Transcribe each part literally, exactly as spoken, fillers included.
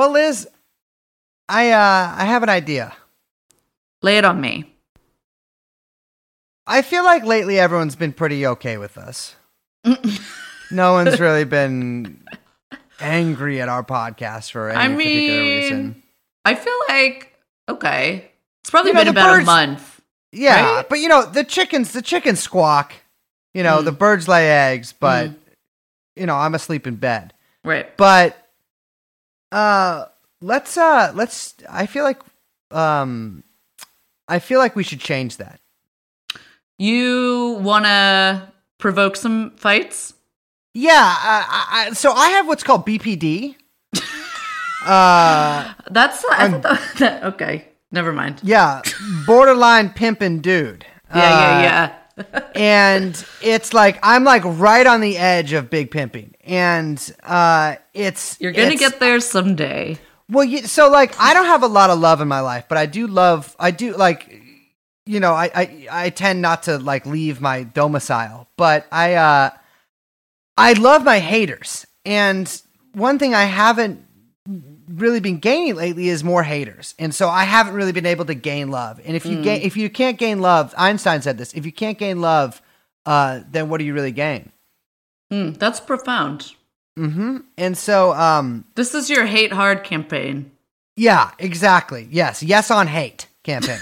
Well, Liz, I uh, I have an idea. Lay it on me. I feel like lately everyone's been pretty okay with us. No one's really been angry at our podcast for any I mean, particular reason. I feel like, okay, it's probably you know, been about birds, a month. Yeah, right? But you know, the chickens, the chickens squawk. You know, mm. the birds lay eggs, but, mm. you know, I'm asleep in bed. Right. But uh, let's, uh, let's, I feel like, um, I feel like we should change that. You want to provoke some fights? Yeah. I, I, so I have what's called B P D. uh, That's, I on, thought that, okay, never mind. Yeah. Borderline pimping dude. Yeah, yeah, yeah. Uh, and it's like I'm like right on the edge of big pimping, and uh, it's you're gonna it's, get there someday. Well, you, so like I don't have a lot of love in my life, but I do love. I do like, you know, I I, I tend not to like leave my domicile, but I uh, I love my haters. And one thing I haven't really been gaining lately is more haters, and so I haven't really been able to gain love. And if you mm. gain, if you can't gain love, Einstein said this: if you can't gain love, uh, then what do you really gain? Mm, that's profound. Mm-hmm. And so, um, this is your hate hard campaign. Yeah, exactly. Yes, yes on hate campaign.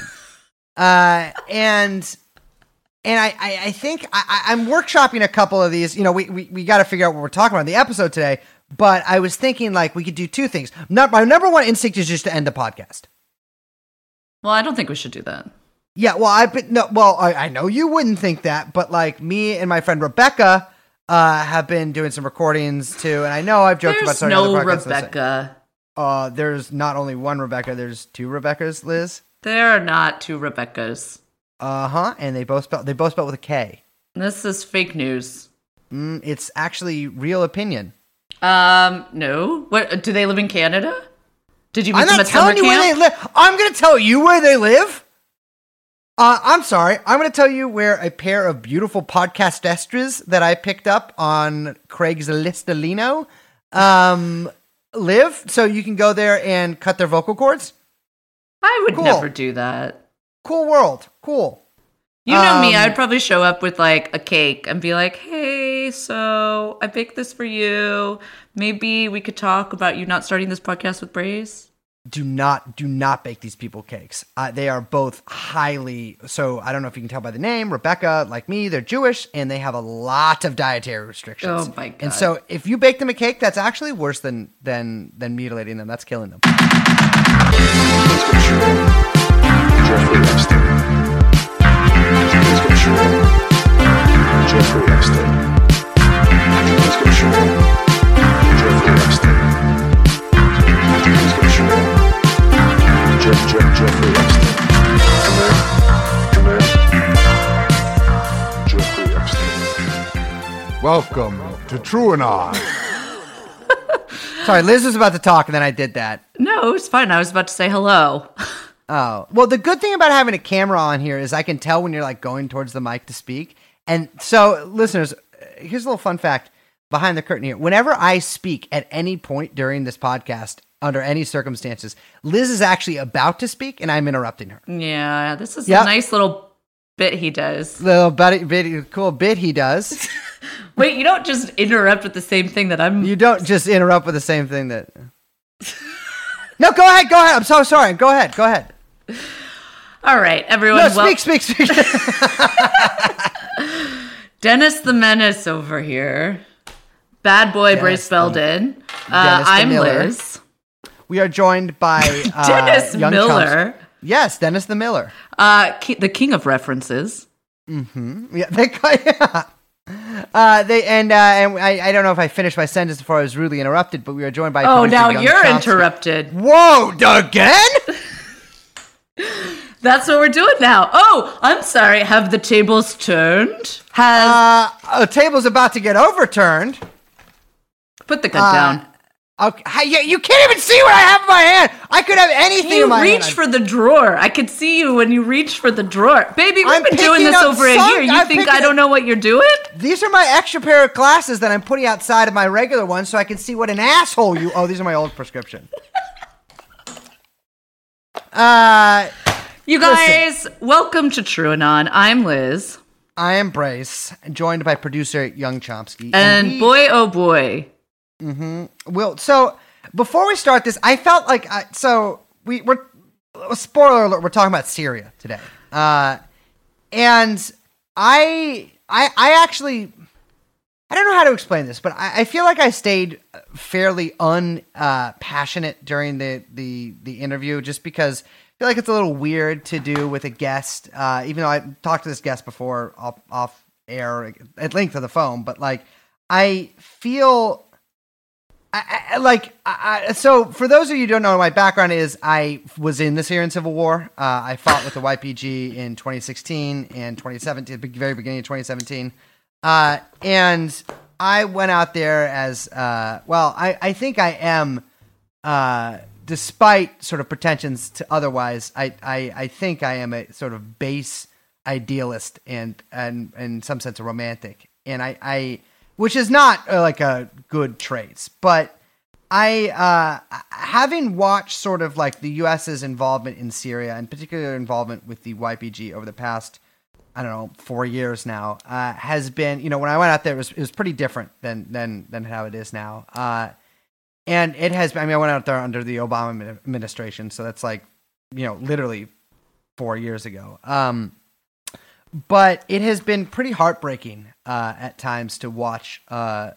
uh, and and I I, I think I, I'm workshopping a couple of these. You know, we we, we got to figure out what we're talking about in the episode today. But I was thinking, like, we could do two things. Not, my number one instinct is just to end the podcast. Well, I don't think we should do that. Yeah, well, I but no, well, I, I know you wouldn't think that, but, like, me and my friend Rebecca uh, have been doing some recordings, too, and I know I've joked there's about starting no other podcasts. There's no Rebecca. Uh, there's not only one Rebecca, there's two Rebeccas, Liz. There are not two Rebeccas. Uh-huh, and they both spell, they both spell with a K. This is fake news. Mm, it's actually real opinion. Um, no. What, do they live in Canada? Did you meet them at summer camp? I'm not telling you where they live. I'm going to tell you where they live. Uh, I'm sorry. I'm going to tell you where a pair of beautiful podcast estras that I picked up on Craigslist um, live. So you can go there and cut their vocal cords. I would cool. never do that. Cool world. Cool. You know um, me, I'd probably show up with like a cake and be like, hey, so I baked this for you. Maybe we could talk about you not starting this podcast with Braze. Do not, do not bake these people cakes. Uh, they are both highly, so I don't know if you can tell by the name, Rebecca, like me, they're Jewish and they have a lot of dietary restrictions. Oh my God. And so if you bake them a cake, that's actually worse than, than, than mutilating them. That's killing them. Jeffrey Epstein. Jeffrey Epstein. Jeff, Jeff, Jeffrey Epstein. Come here. Come here. Jeffrey Epstein. Welcome to TrueAnon. Sorry, Liz was about to talk and then I did that. No, it's fine. I was about to say hello. Oh, well, the good thing about having a camera on here is I can tell when you're like going towards the mic to speak. And so listeners, here's a little fun fact behind the curtain here. Whenever I speak at any point during this podcast, under any circumstances, Liz is actually about to speak and I'm interrupting her. Yeah, this is yep. a nice little bit he does. Little bit, bit cool bit he does. Wait, you don't just interrupt with the same thing that I'm... You don't just interrupt with the same thing that... No, go ahead, go ahead. I'm so sorry. Go ahead, go ahead. All right, everyone. No, speak, well- speak, speak. Dennis the Menace over here. Bad boy Brace Belden. Uh, I'm Miller. Liz. We are joined by uh, Dennis young Miller. Chums. Yes, Dennis the Miller. Uh, ki- the king of references. Mm-hmm. Yeah, they. Yeah. Uh, they and uh, and I, I don't know if I finished my sentence before I was rudely interrupted, but we are joined by. Oh, Dennis now you're Chums. Interrupted. Whoa, again. That's what we're doing now. Oh, I'm sorry. Have the tables turned? Has uh, a table's about to get overturned? Put the gun uh, down. Okay, yeah, you can't even see what I have in my hand. I could have anything. You in my reach hand. for the drawer. I could see you when you reach for the drawer, baby. We've I'm been doing this over some, a year. You I'm think I don't know what you're doing? These are my extra pair of glasses that I'm putting outside of my regular ones, so I can see what an asshole you. Oh, these are my old prescription. Uh, you guys, listen. Welcome to TrueAnon. I'm Liz. I am Bryce, joined by producer Young Chomsky. And, and boy, oh boy. Mm-hmm. Well, so before we start this, I felt like I, so we we're spoiler alert, we're talking about Syria today, uh, and I I I actually I don't know how to explain this, but I, I feel like I stayed fairly un uh, passionate during the the the interview just because. I feel like it's a little weird to do with a guest, uh, even though I talked to this guest before off, off air at length on the phone. But like, I feel I, I, like I, so. For those of you who don't know, my background is I was in the Syrian Civil War. Uh, I fought with the Y P G in twenty sixteen and twenty seventeen, the very beginning of twenty seventeen, uh, and I went out there as uh, well. I, I think I am. Uh, Despite sort of pretensions to otherwise, I, I, I think I am a sort of base idealist and and in some sense a romantic, and I, I which is not uh, like a good traits. But I uh, having watched sort of like the U S's involvement in Syria and particular involvement with the Y P G over the past I don't know four years now uh, has been you know when I went out there it was it was pretty different than than than how it is now. Uh, And it has, I mean, I went out there under the Obama administration, so that's like, you know, literally four years ago. Um, but it has been pretty heartbreaking uh, at times to watch uh,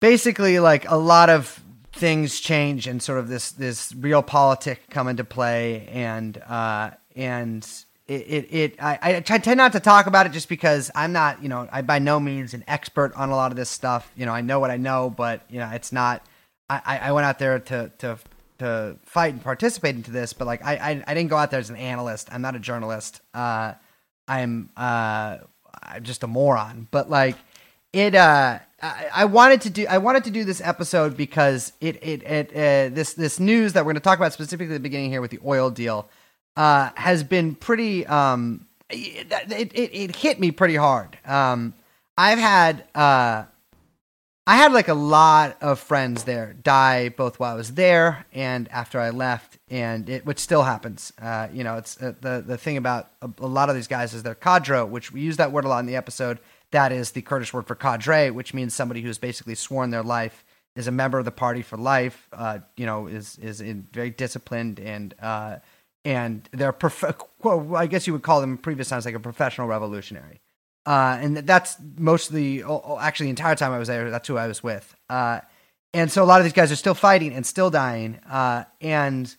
basically like a lot of things change and sort of this this real politic come into play. And uh, and it, it, it I, I tend not to talk about it just because I'm not, you know, I by no means an expert on a lot of this stuff. You know, I know what I know, but, you know, it's not. I, I went out there to, to to fight and participate into this, but like I, I, I didn't go out there as an analyst. I'm not a journalist. Uh, I'm uh, I'm just a moron. But like it, uh, I, I wanted to do I wanted to do this episode because it it, it uh, this this news that we're going to talk about specifically at the beginning here with the oil deal uh, has been pretty. Um, it, it it hit me pretty hard. Um, I've had. Uh, I had like a lot of friends there die both while I was there and after I left, and it which still happens. Uh, you know, it's uh, the the thing about a, a lot of these guys is their cadre, which we use that word a lot in the episode. That is the Kurdish word for cadre, which means somebody who's basically sworn their life is a member of the party for life. Uh, you know, is is in very disciplined and uh, and they're prof- well, I guess you would call them in previous times like a professional revolutionary. Uh, and that's mostly, actually the entire time I was there, that's who I was with. Uh, and so a lot of these guys are still fighting and still dying. Uh, and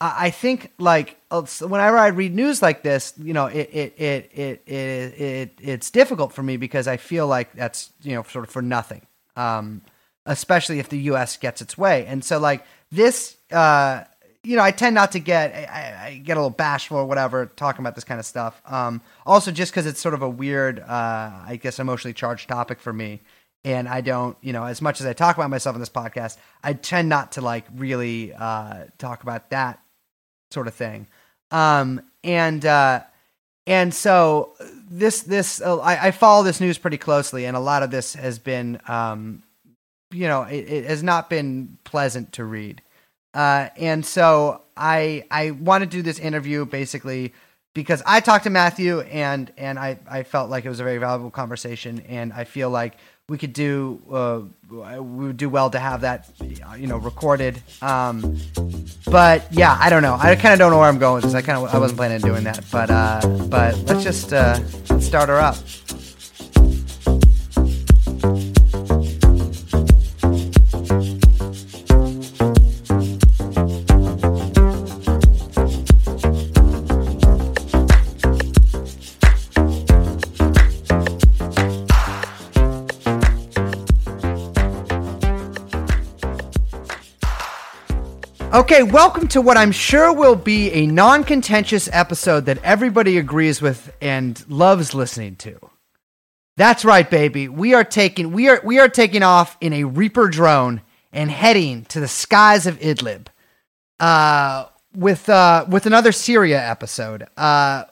I think like whenever I read news like this, you know, it, it, it, it, it, it it's difficult for me because I feel like that's, you know, sort of for nothing. Um, especially if the U S gets its way. And so like this, uh, you know, I tend not to get, I, I get a little bashful or whatever talking about this kind of stuff. Um, also, just because it's sort of a weird, uh, I guess, emotionally charged topic for me. And I don't, you know, as much as I talk about myself in this podcast, I tend not to like really uh, talk about that sort of thing. Um, and uh, and so this, this uh, I, I follow this news pretty closely. And a lot of this has been, um, you know, it, it has not been pleasant to read. Uh, and so I I want to do this interview basically because I talked to Matthew and and I, I felt like it was a very valuable conversation, and I feel like we could do uh, we would do well to have that, you know, recorded. Um, but yeah, I don't know. I kind of don't know where I'm going with this. I kind of I wasn't planning on doing that, but uh, but let's just uh, start her up. Okay, welcome to what I'm sure will be a non-contentious episode that everybody agrees with and loves listening to. That's right, baby. We are taking we are we are taking off in a Reaper drone and heading to the skies of Idlib, uh, with uh, with another Syria episode. Uh,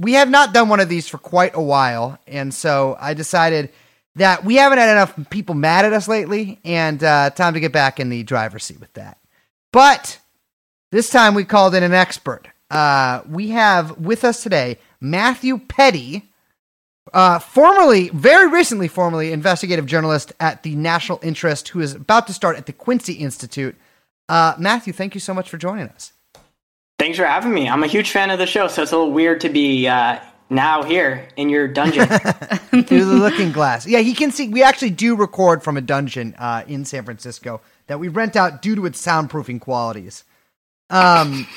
we have not done one of these for quite a while, and so I decided that we haven't had enough people mad at us lately, and uh, time to get back in the driver's seat with that. But This time we called in an expert. Uh, we have with us today Matthew Petty, uh, formerly, very recently, formerly investigative journalist at the National Interest, who is about to start at the Quincy Institute. Uh, Matthew, thank you so much for joining us. Thanks for having me. I'm a huge fan of the show, so it's a little weird to be uh, now here in your dungeon. Through the looking glass. Yeah, he can see. We actually do record from a dungeon uh, in San Francisco that we rent out due to its soundproofing qualities. Um,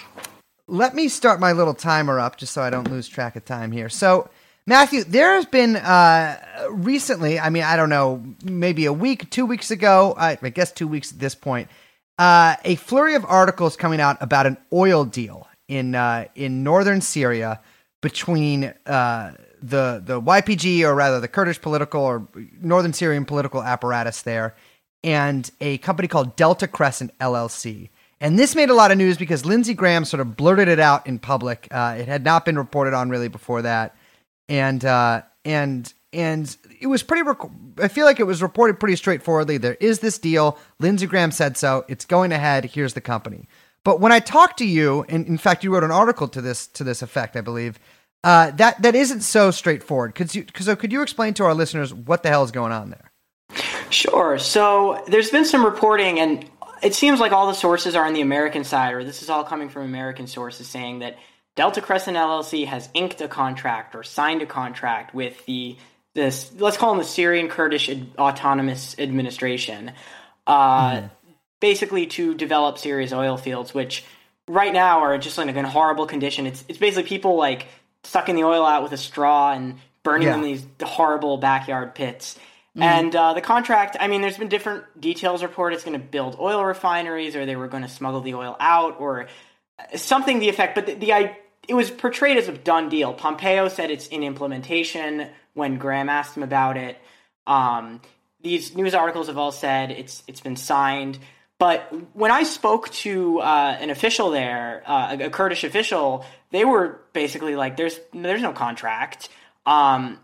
let me start my little timer up just so I don't lose track of time here. So, Matthew, there has been uh, recently, I mean, I don't know, maybe a week, two weeks ago, I guess two weeks at this point, Uh, a flurry of articles coming out about an oil deal in uh, in northern Syria between uh, the the Y P G, or rather the Kurdish political or northern Syrian political apparatus there, and a company called Delta Crescent L L C. And this made a lot of news because Lindsey Graham sort of blurted it out in public. Uh, it had not been reported on really before that, and uh, and and it was pretty. Rec- I feel like it was reported pretty straightforwardly. There is this deal. Lindsey Graham said so. It's going ahead. Here's the company. But when I talked to you, and in fact, you wrote an article to this to this effect, I believe, uh, that that isn't so straightforward. Could you, so could you explain to our listeners what the hell is going on there? Sure. So there's been some reporting, and it seems like all the sources are on the American side, or this is all coming from American sources saying that Delta Crescent L L C has inked a contract or signed a contract with the This, let's call them the Syrian Kurdish Autonomous Administration, uh, mm-hmm. basically to develop Syria's oil fields, which right now are just like in a horrible condition. It's it's basically people like sucking the oil out with a straw and burning yeah. them in these horrible backyard pits. Mm-hmm. And uh, the contract, I mean, there's been different details reported. It's going to build oil refineries, or they were going to smuggle the oil out, or something to the effect. But the, the it was portrayed as a done deal. Pompeo said it's in implementation when Graham asked him about it. Um, these news articles have all said it's it's been signed. But when I spoke to uh, an official there, uh, a Kurdish official, they were basically like, there's, there's no contract. Um,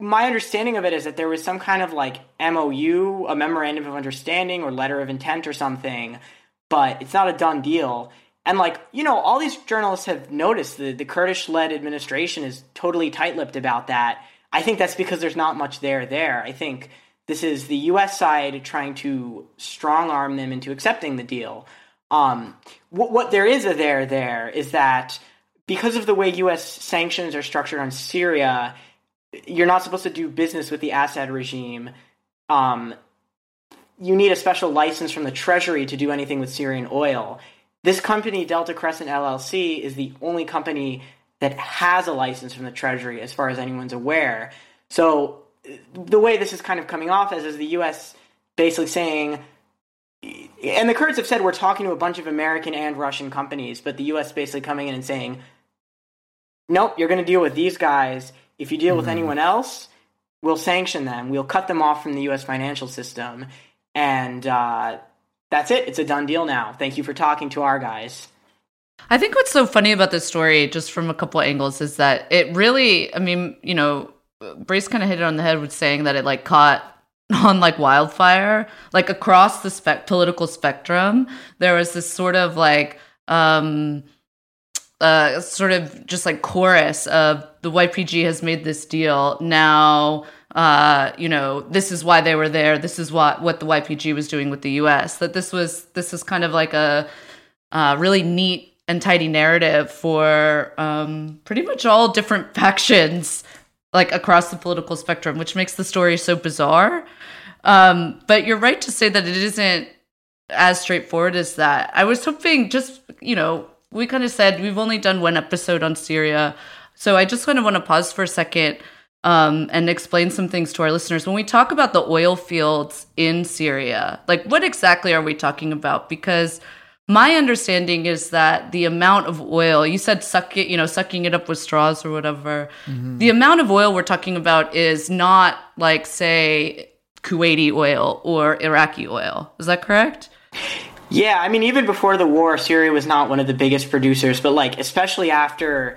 my understanding of it is that there was some kind of like M O U, a memorandum of understanding or letter of intent or something, but it's not a done deal. And like, you know, all these journalists have noticed the, the Kurdish-led administration is totally tight-lipped about that. I think that's because there's not much there there. I think this is the U S side trying to strong-arm them into accepting the deal. Um, what, what there is a there there is that because of the way U S sanctions are structured on Syria, you're not supposed to do business with the Assad regime. Um, you need a special license from the Treasury to do anything with Syrian oil. This company, Delta Crescent L L C, is the only company that has a license from the Treasury, as far as anyone's aware. So the way this is kind of coming off as is the U S basically saying, and the Kurds have said we're talking to a bunch of American and Russian companies, but the U S basically coming in and saying, nope, you're going to deal with these guys. If you deal mm-hmm. with anyone else, we'll sanction them. We'll cut them off from the U S financial system. And uh, that's it. It's a done deal now. Thank you for talking to our guys. I think what's so funny about this story, just from a couple angles, is that it really, I mean, you know, Brace kind of hit it on the head with saying that it like caught on like wildfire, like across the spec- political spectrum. There was this sort of like, um, uh, sort of just like chorus of the Y P G has made this deal now. Uh, you know, this is why they were there. This is what what the Y P G was doing with the U S. That this was this is kind of like a uh, really neat and tidy narrative for um, pretty much all different factions, like across the political spectrum, which makes the story so bizarre. Um, but you're right to say that it isn't as straightforward as that. I was hoping just, you know, we kind of said we've only done one episode on Syria. So I just kind of want to pause for a second um, and explain some things to our listeners. When we talk about the oil fields in Syria, like what exactly are we talking about? Because my understanding is that the amount of oil, you said suck it, you know, sucking it up with straws or whatever. Mm-hmm. The amount of oil we're talking about is not like, say, Kuwaiti oil or Iraqi oil. Is that correct? Yeah. I mean, even before the war, Syria was not one of the biggest producers, but like, especially after,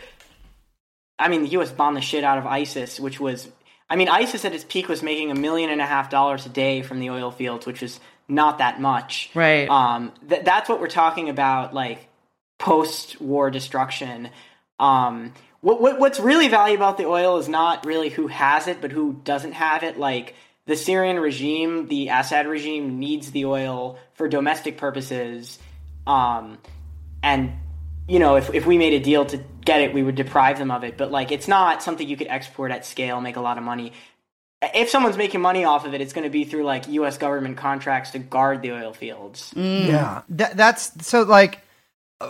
I mean, the U S bombed the shit out of ISIS, which was, I mean, ISIS at its peak was making a million and a half dollars a day from the oil fields, which is not that much. Right. Um, th- that's what we're talking about. Like post-war destruction. Um, what, what what's really valuable about the oil is not really who has it, but who doesn't have it. Like, the Syrian regime, the Assad regime, needs the oil for domestic purposes. Um, and, you know, if if we made a deal to get it, we would deprive them of it. But, like, it's not something you could export at scale, make a lot of money. If someone's making money off of it, it's going to be through, like, U S government contracts to guard the oil fields. Mm. Yeah. That, that's – so, like,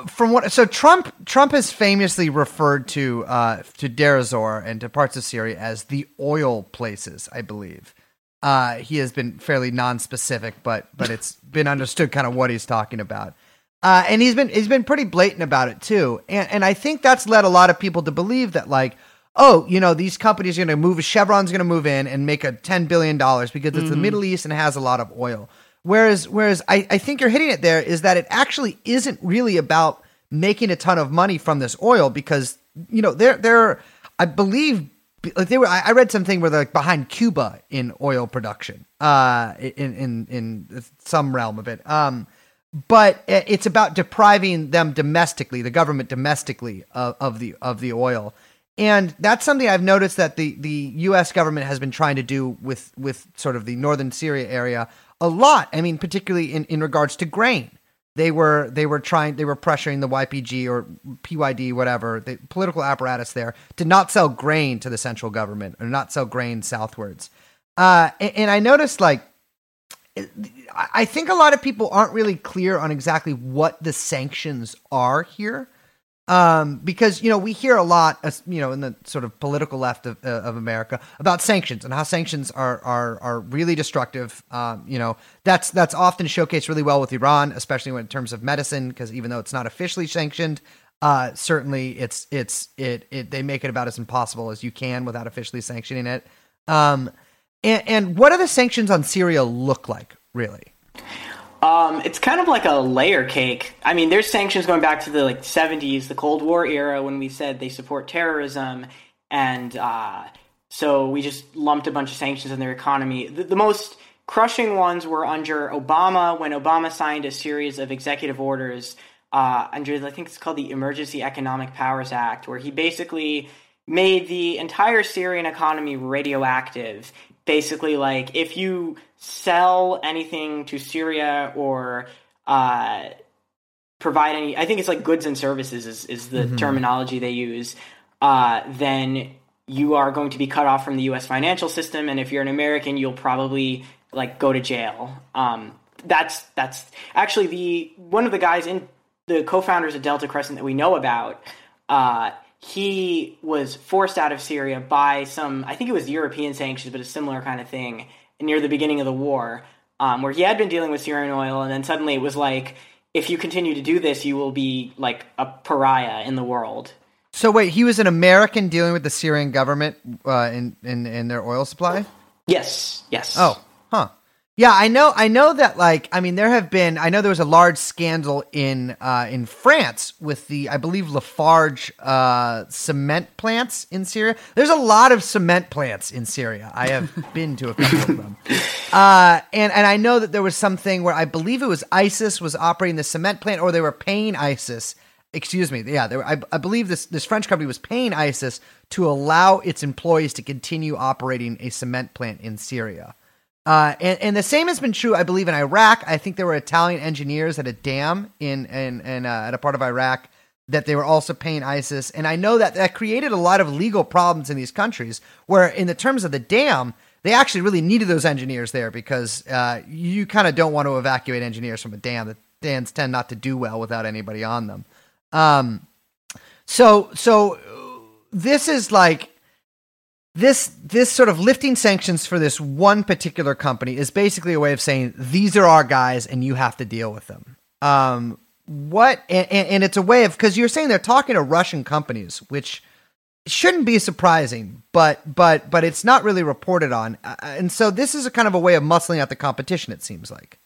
from what – so Trump Trump has famously referred to uh, to Deir ez-Zor and to parts of Syria as the oil places, I believe. Uh, he has been fairly nonspecific, but but it's been understood kind of what he's talking about. Uh, and he's been he's been pretty blatant about it, too. And, and I think that's led a lot of people to believe that, like, oh, you know, these companies are going to move, Chevron's going to move in and make a ten billion dollars because it's mm-hmm. the Middle East and has a lot of oil. Whereas whereas I, I think you're hitting it there is that it actually isn't really about making a ton of money from this oil because, you know, there there I believe like they were I read something where they're like behind Cuba in oil production uh, in, in, in some realm of it. Um, but it's about depriving them domestically, the government domestically of, of the of the oil. And that's something I've noticed that the, the U S government has been trying to do with, with sort of the northern Syria area a lot. I mean, particularly in, in regards to grain, they were they were trying they were pressuring the Y P G or P Y D, whatever, the political apparatus there to not sell grain to the central government or not sell grain southwards. Uh, and, and I noticed, like, I think a lot of people aren't really clear on exactly what the sanctions are here. Um, because, you know, we hear a lot, you know, in the sort of political left of, uh, of America about sanctions and how sanctions are, are, are really destructive. Um, you know, that's, that's often showcased really well with Iran, especially when in terms of medicine, because even though it's not officially sanctioned, uh, certainly it's, it's, it, it, they make it about as impossible as you can without officially sanctioning it. Um, and, and what do the sanctions on Syria look like, really? Um, it's kind of like a layer cake. I mean, there's sanctions going back to the like seventies, the Cold War era, when we said they support terrorism, and uh, so we just lumped a bunch of sanctions on their economy. The, the most crushing ones were under Obama, when Obama signed a series of executive orders uh, under, I think it's called the Emergency Economic Powers Act, where he basically made the entire Syrian economy radioactive. Basically, like, if you sell anything to Syria or uh, provide any, I think it's like goods and services is, is the mm-hmm. terminology they use, uh, then you are going to be cut off from the U S financial system. And if you're an American, you'll probably, like, go to jail. Um, that's that's actually the one of the guys in the co-founders of Delta Crescent that we know about. Uh, He was forced out of Syria by some, I think it was European sanctions, but a similar kind of thing near the beginning of the war, um, where he had been dealing with Syrian oil. And then suddenly it was like, if you continue to do this, you will be like a pariah in the world. So wait, he was an American dealing with the Syrian government uh, in, in, in their oil supply? Yes. Yes. Oh, huh. Yeah, I know. I know that. Like, I mean, there have been. I know there was a large scandal in uh, in France with the, I believe, Lafarge uh, cement plants in Syria. There's a lot of cement plants in Syria. I have been to a couple of them, uh, and and I know that there was something where I believe it was ISIS was operating the cement plant, or they were paying ISIS. Excuse me. Yeah, they were, I, I believe this this French company was paying ISIS to allow its employees to continue operating a cement plant in Syria. Uh, and, and the same has been true, I believe, in Iraq. I think there were Italian engineers at a dam in in, in uh, at a part of Iraq that they were also paying ISIS. And I know that that created a lot of legal problems in these countries where, in the terms of the dam, they actually really needed those engineers there because uh, you kind of don't want to evacuate engineers from a dam. The dams tend not to do well without anybody on them. Um, so so this is like... This this sort of lifting sanctions for this one particular company is basically a way of saying these are our guys and you have to deal with them. Um, what and, and it's a way of because you're saying they're talking to Russian companies, which shouldn't be surprising, but but but it's not really reported on. And so this is a kind of a way of muscling out the competition. It seems like.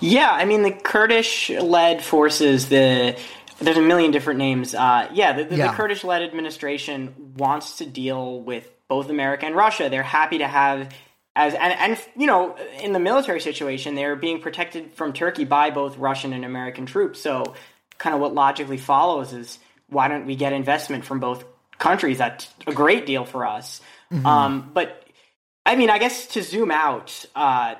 Yeah, I mean the Kurdish-led forces. The there's a million different names. Uh, yeah, the, the, yeah, the Kurdish-led administration wants to deal with both America and Russia. They're happy to have as and, and you know, in the military situation, they're being protected from Turkey by both Russian and American troops. So kind of what logically follows is, why don't we get investment from both countries? That's a great deal for us. Mm-hmm. Um, but I mean, I guess to zoom out, uh,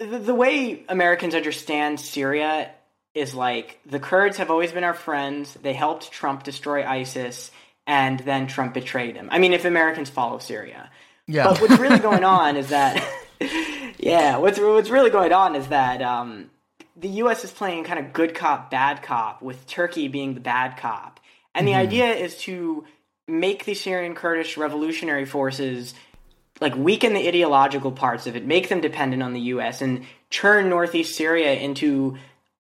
the, the way Americans understand Syria is like, the Kurds have always been our friends. They helped Trump destroy ISIS, and then Trump betrayed him. I mean, if Americans follow Syria. Yeah. But what's really going on is that, yeah, what's what's really going on is that um, the U S is playing kind of good cop, bad cop, with Turkey being the bad cop. And mm-hmm. the idea is to make the Syrian Kurdish revolutionary forces like weaken the ideological parts of it, make them dependent on the U S, and turn northeast Syria into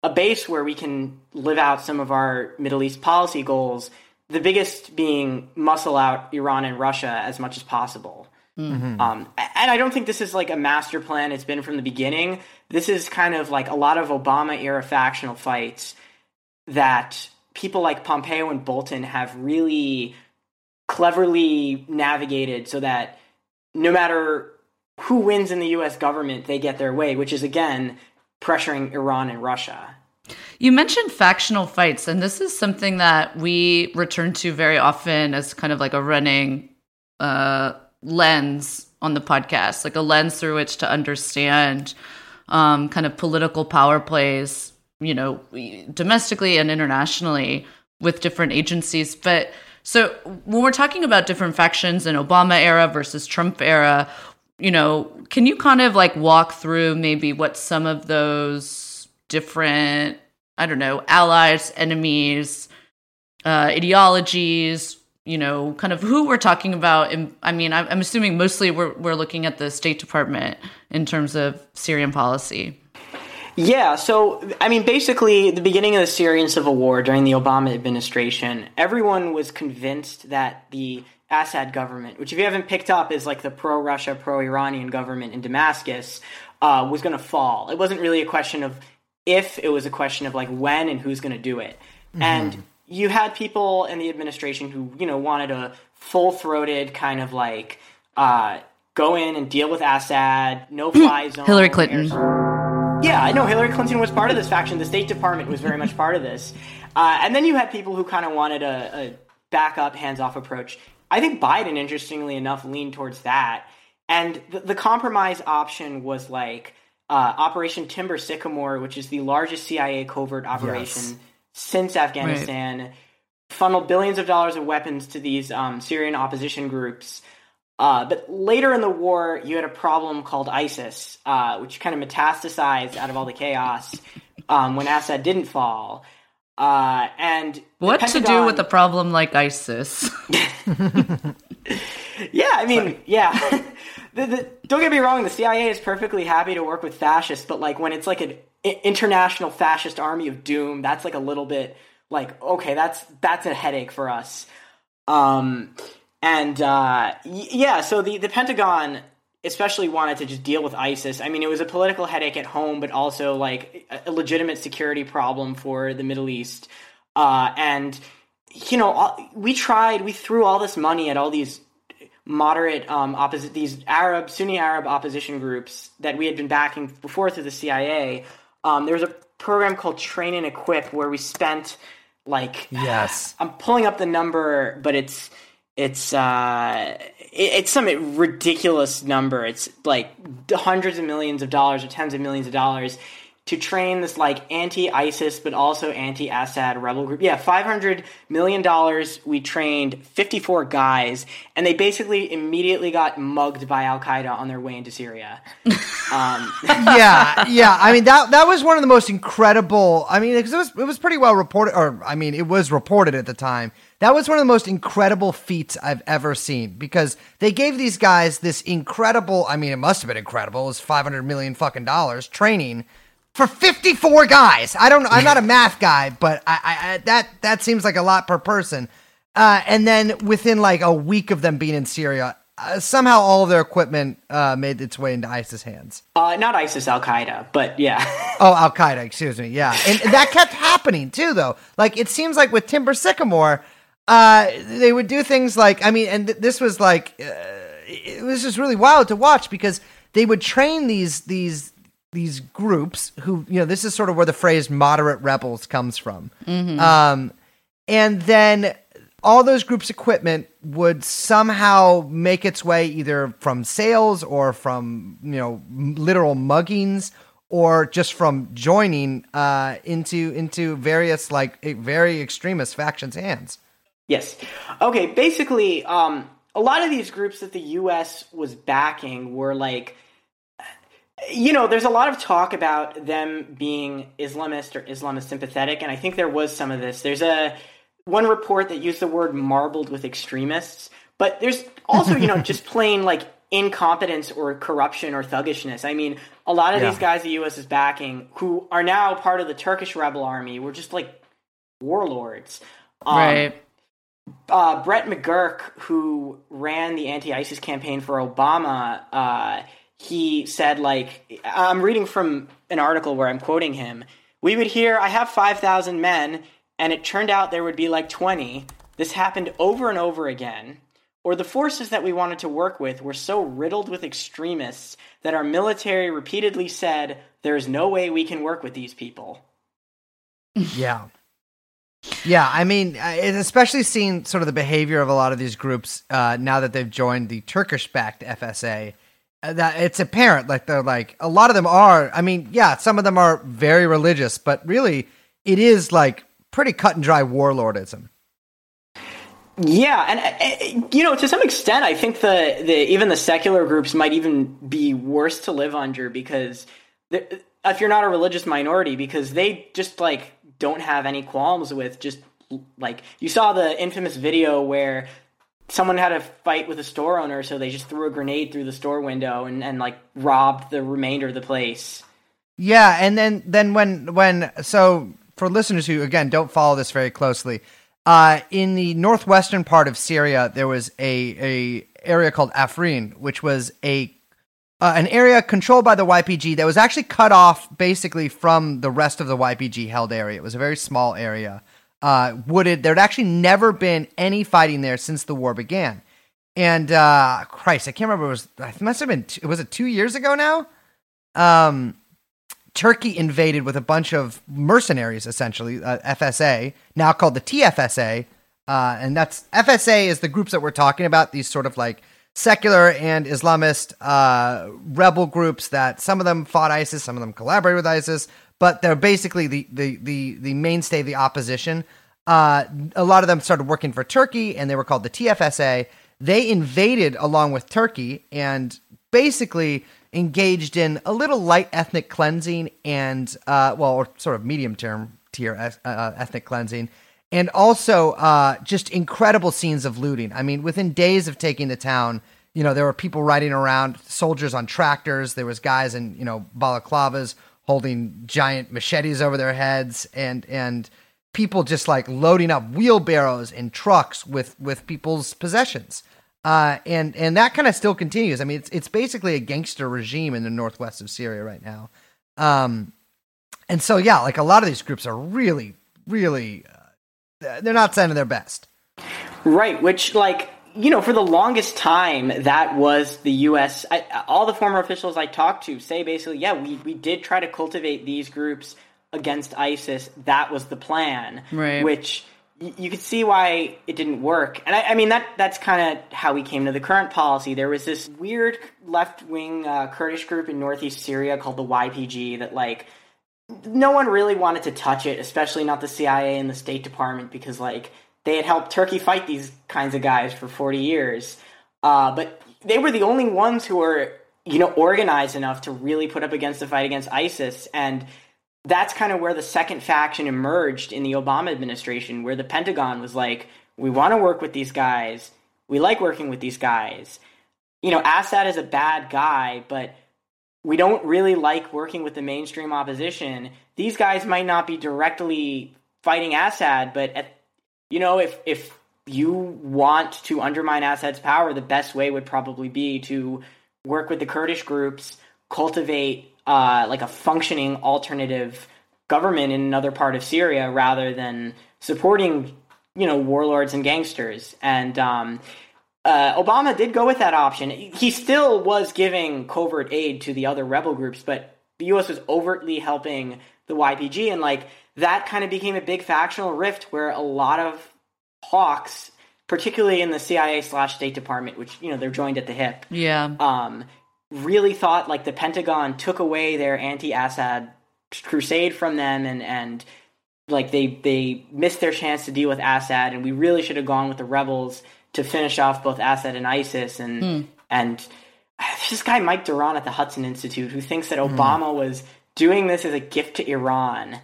a base where we can live out some of our Middle East policy goals, the biggest being muscle out Iran and Russia as much as possible. Mm-hmm. Um, and I don't think this is like a master plan. It's been from the beginning. This is kind of like a lot of Obama-era factional fights that people like Pompeo and Bolton have really cleverly navigated so that no matter who wins in the U S government, they get their way, which is, again, pressuring Iran and Russia. You mentioned factional fights, and this is something that we return to very often as kind of like a running uh, lens on the podcast, like a lens through which to understand um, kind of political power plays, you know, domestically and internationally with different agencies. But so when we're talking about different factions in Obama era versus Trump era, you know, can you kind of like walk through maybe what some of those different, I don't know, allies, enemies, uh, ideologies, you know, kind of who we're talking about? And I mean, I'm assuming mostly we're we're looking at the State Department in terms of Syrian policy. Yeah, so, I mean, basically, the beginning of the Syrian civil war during the Obama administration, everyone was convinced that the Assad government, which if you haven't picked up is like the pro-Russia, pro-Iranian government in Damascus, uh, was going to fall. It wasn't really a question of if, it was a question of like when and who's going to do it. Mm-hmm. And you had people in the administration who, you know, wanted a full-throated kind of like, uh, go in and deal with Assad, no-fly zone. Hillary Clinton. Yeah, I know Hillary Clinton was part of this faction. The State Department was very much part of this. Uh, and then you had people who kind of wanted a, a back-up, hands-off approach. I think Biden, interestingly enough, leaned towards that. And the, the compromise option was like uh, Operation Timber Sycamore, which is the largest C I A covert operation yes. since Afghanistan, right. funneled billions of dollars of weapons to these um, Syrian opposition groups. Uh, but later in the war, you had a problem called ISIS, uh, which kind of metastasized out of all the chaos um, when Assad didn't fall. Uh, and what Pentagon, to do with a problem like ISIS? yeah, I mean, Sorry. yeah. the, the, don't get me wrong, the C I A is perfectly happy to work with fascists, but like when it's like an international fascist army of doom, that's like a little bit like, okay, that's that's a headache for us. Um And, uh, yeah, so the, the Pentagon especially wanted to just deal with ISIS. I mean, it was a political headache at home, but also, like, a legitimate security problem for the Middle East. Uh, and, you know, we tried, we threw all this money at all these moderate, um, opposi- these Arab, Sunni Arab opposition groups that we had been backing before through the C I A. Um, there was a program called Train and Equip where we spent, like, yes. I'm pulling up the number, but it's... It's uh, it, it's some ridiculous number. It's like hundreds of millions of dollars or tens of millions of dollars to train this like anti-ISIS but also anti-Assad rebel group. Yeah, five hundred million dollars. We trained fifty-four guys, and they basically immediately got mugged by Al Qaeda on their way into Syria. Um, yeah, yeah. I mean that that was one of the most incredible. I mean, because it was it was pretty well reported, or I mean, it was reported at the time. That was one of the most incredible feats I've ever seen, because they gave these guys this incredible, I mean, it must have been incredible, it was five hundred million fucking dollars training for fifty-four guys. I don't know. I'm not a math guy, but I, I, that, that seems like a lot per person. Uh, and then within like a week of them being in Syria, uh, somehow all of their equipment uh, made its way into ISIS hands. Uh, not ISIS, Al Qaeda, but yeah. oh, Al Qaeda, excuse me. Yeah. And that kept happening too, though. Like it seems like with Timber Sycamore, Uh, they would do things like, I mean, and th- this was like, uh, it was just really wild to watch because they would train these, these these groups who, you know, this is sort of where the phrase moderate rebels comes from. Mm-hmm. Um, and then all those groups' equipment would somehow make its way either from sales or from, you know, literal muggings or just from joining uh, into into various, like, very extremist factions' hands. Yes. Okay, basically, um, a lot of these groups that the U S was backing were, like, you know, there's a lot of talk about them being Islamist or Islamist sympathetic, and I think there was some of this. There's a one report that used the word marbled with extremists, but there's also, you know, just plain, like, incompetence or corruption or thuggishness. I mean, a lot of yeah. these guys the U S is backing who are now part of the Turkish rebel army were just, like, warlords. Um, right. Uh, Brett McGurk, who ran the anti-ISIS campaign for Obama, uh, he said, like, I'm reading from an article where I'm quoting him. We would hear, I have five thousand men, and it turned out there would be like twenty. This happened over and over again. Or the forces that we wanted to work with were so riddled with extremists that our military repeatedly said, there is no way we can work with these people. Yeah. Yeah, I mean, especially seeing sort of the behavior of a lot of these groups uh, now that they've joined the Turkish-backed F S A, that it's apparent, like, they're like, a lot of them are, I mean, yeah, some of them are very religious, but really, it is, like, pretty cut-and-dry warlordism. Yeah, and, you know, to some extent, I think the, the even the secular groups might even be worse to live under, because the, if you're not a religious minority, because they just, like, don't have any qualms with just, like, you saw the infamous video where someone had a fight with a store owner, so they just threw a grenade through the store window and, and like, robbed the remainder of the place. Yeah, and then then when when so for listeners who, again, don't follow this very closely, uh, in the northwestern part of Syria, there was a a area called Afrin, which was a Uh, an area controlled by the Y P G that was actually cut off basically from the rest of the Y P G-held area. It was a very small area, uh, wooded. There had actually never been any fighting there since the war began. And uh, Christ, I can't remember. It was it must have been. It was it two years ago now. Um, Turkey invaded with a bunch of mercenaries, essentially uh, F S A, now called the T F S A, uh, and that's F S A is the groups that we're talking about. These sort of like secular and Islamist uh, rebel groups that some of them fought ISIS, some of them collaborated with ISIS, but they're basically the the the, the mainstay of the opposition. Uh, a lot of them started working for Turkey, and they were called the T F S A. They invaded along with Turkey and basically engaged in a little light ethnic cleansing and, uh, well, or sort of medium-term tier uh, ethnic cleansing. And also uh, just incredible scenes of looting. I mean, within days of taking the town, you know, there were people riding around, soldiers on tractors. There was guys in, you know, balaclavas holding giant machetes over their heads and and people just like loading up wheelbarrows and trucks with with people's possessions. Uh, and and that kind of still continues. I mean, it's it's basically a gangster regime in the northwest of Syria right now. Um, and so, yeah, like a lot of these groups are really, really... they're not sending their best. Right, which, like, you know, for the longest time, that was the U S I, all the former officials I talked to say basically, yeah, we, we did try to cultivate these groups against ISIS. That was the plan. Right. Which y- you could see why it didn't work. And, I, I mean, that that's kind of how we came to the current policy. There was this weird left-wing uh, Kurdish group in northeast Syria called the Y P G that, like, no one really wanted to touch it, especially not the C I A and the State Department, because, like, they had helped Turkey fight these kinds of guys for forty years. Uh, but they were the only ones who were, you know, organized enough to really put up against the fight against ISIS. And that's kind of where the second faction emerged in the Obama administration, where the Pentagon was like, we want to work with these guys. We like working with these guys. You know, Assad is a bad guy, but we don't really like working with the mainstream opposition. These guys might not be directly fighting Assad, but, at, you know, if if you want to undermine Assad's power, the best way would probably be to work with the Kurdish groups, cultivate uh, like a functioning alternative government in another part of Syria rather than supporting, you know, warlords and gangsters. And, um Uh, Obama did go with that option. He still was giving covert aid to the other rebel groups, but The U S was overtly helping the Y P G, and like that kind of became a big factional rift where a lot of hawks, particularly in the C I A slash State Department, which, you know, they're joined at the hip, yeah, um, really thought like the Pentagon took away their anti-Assad crusade from them, and and like they they missed their chance to deal with Assad, and we really should have gone with the rebels to finish off both Assad and ISIS, and mm. and this guy Mike Duran at the Hudson Institute, who thinks that Obama mm. was doing this as a gift to Iran,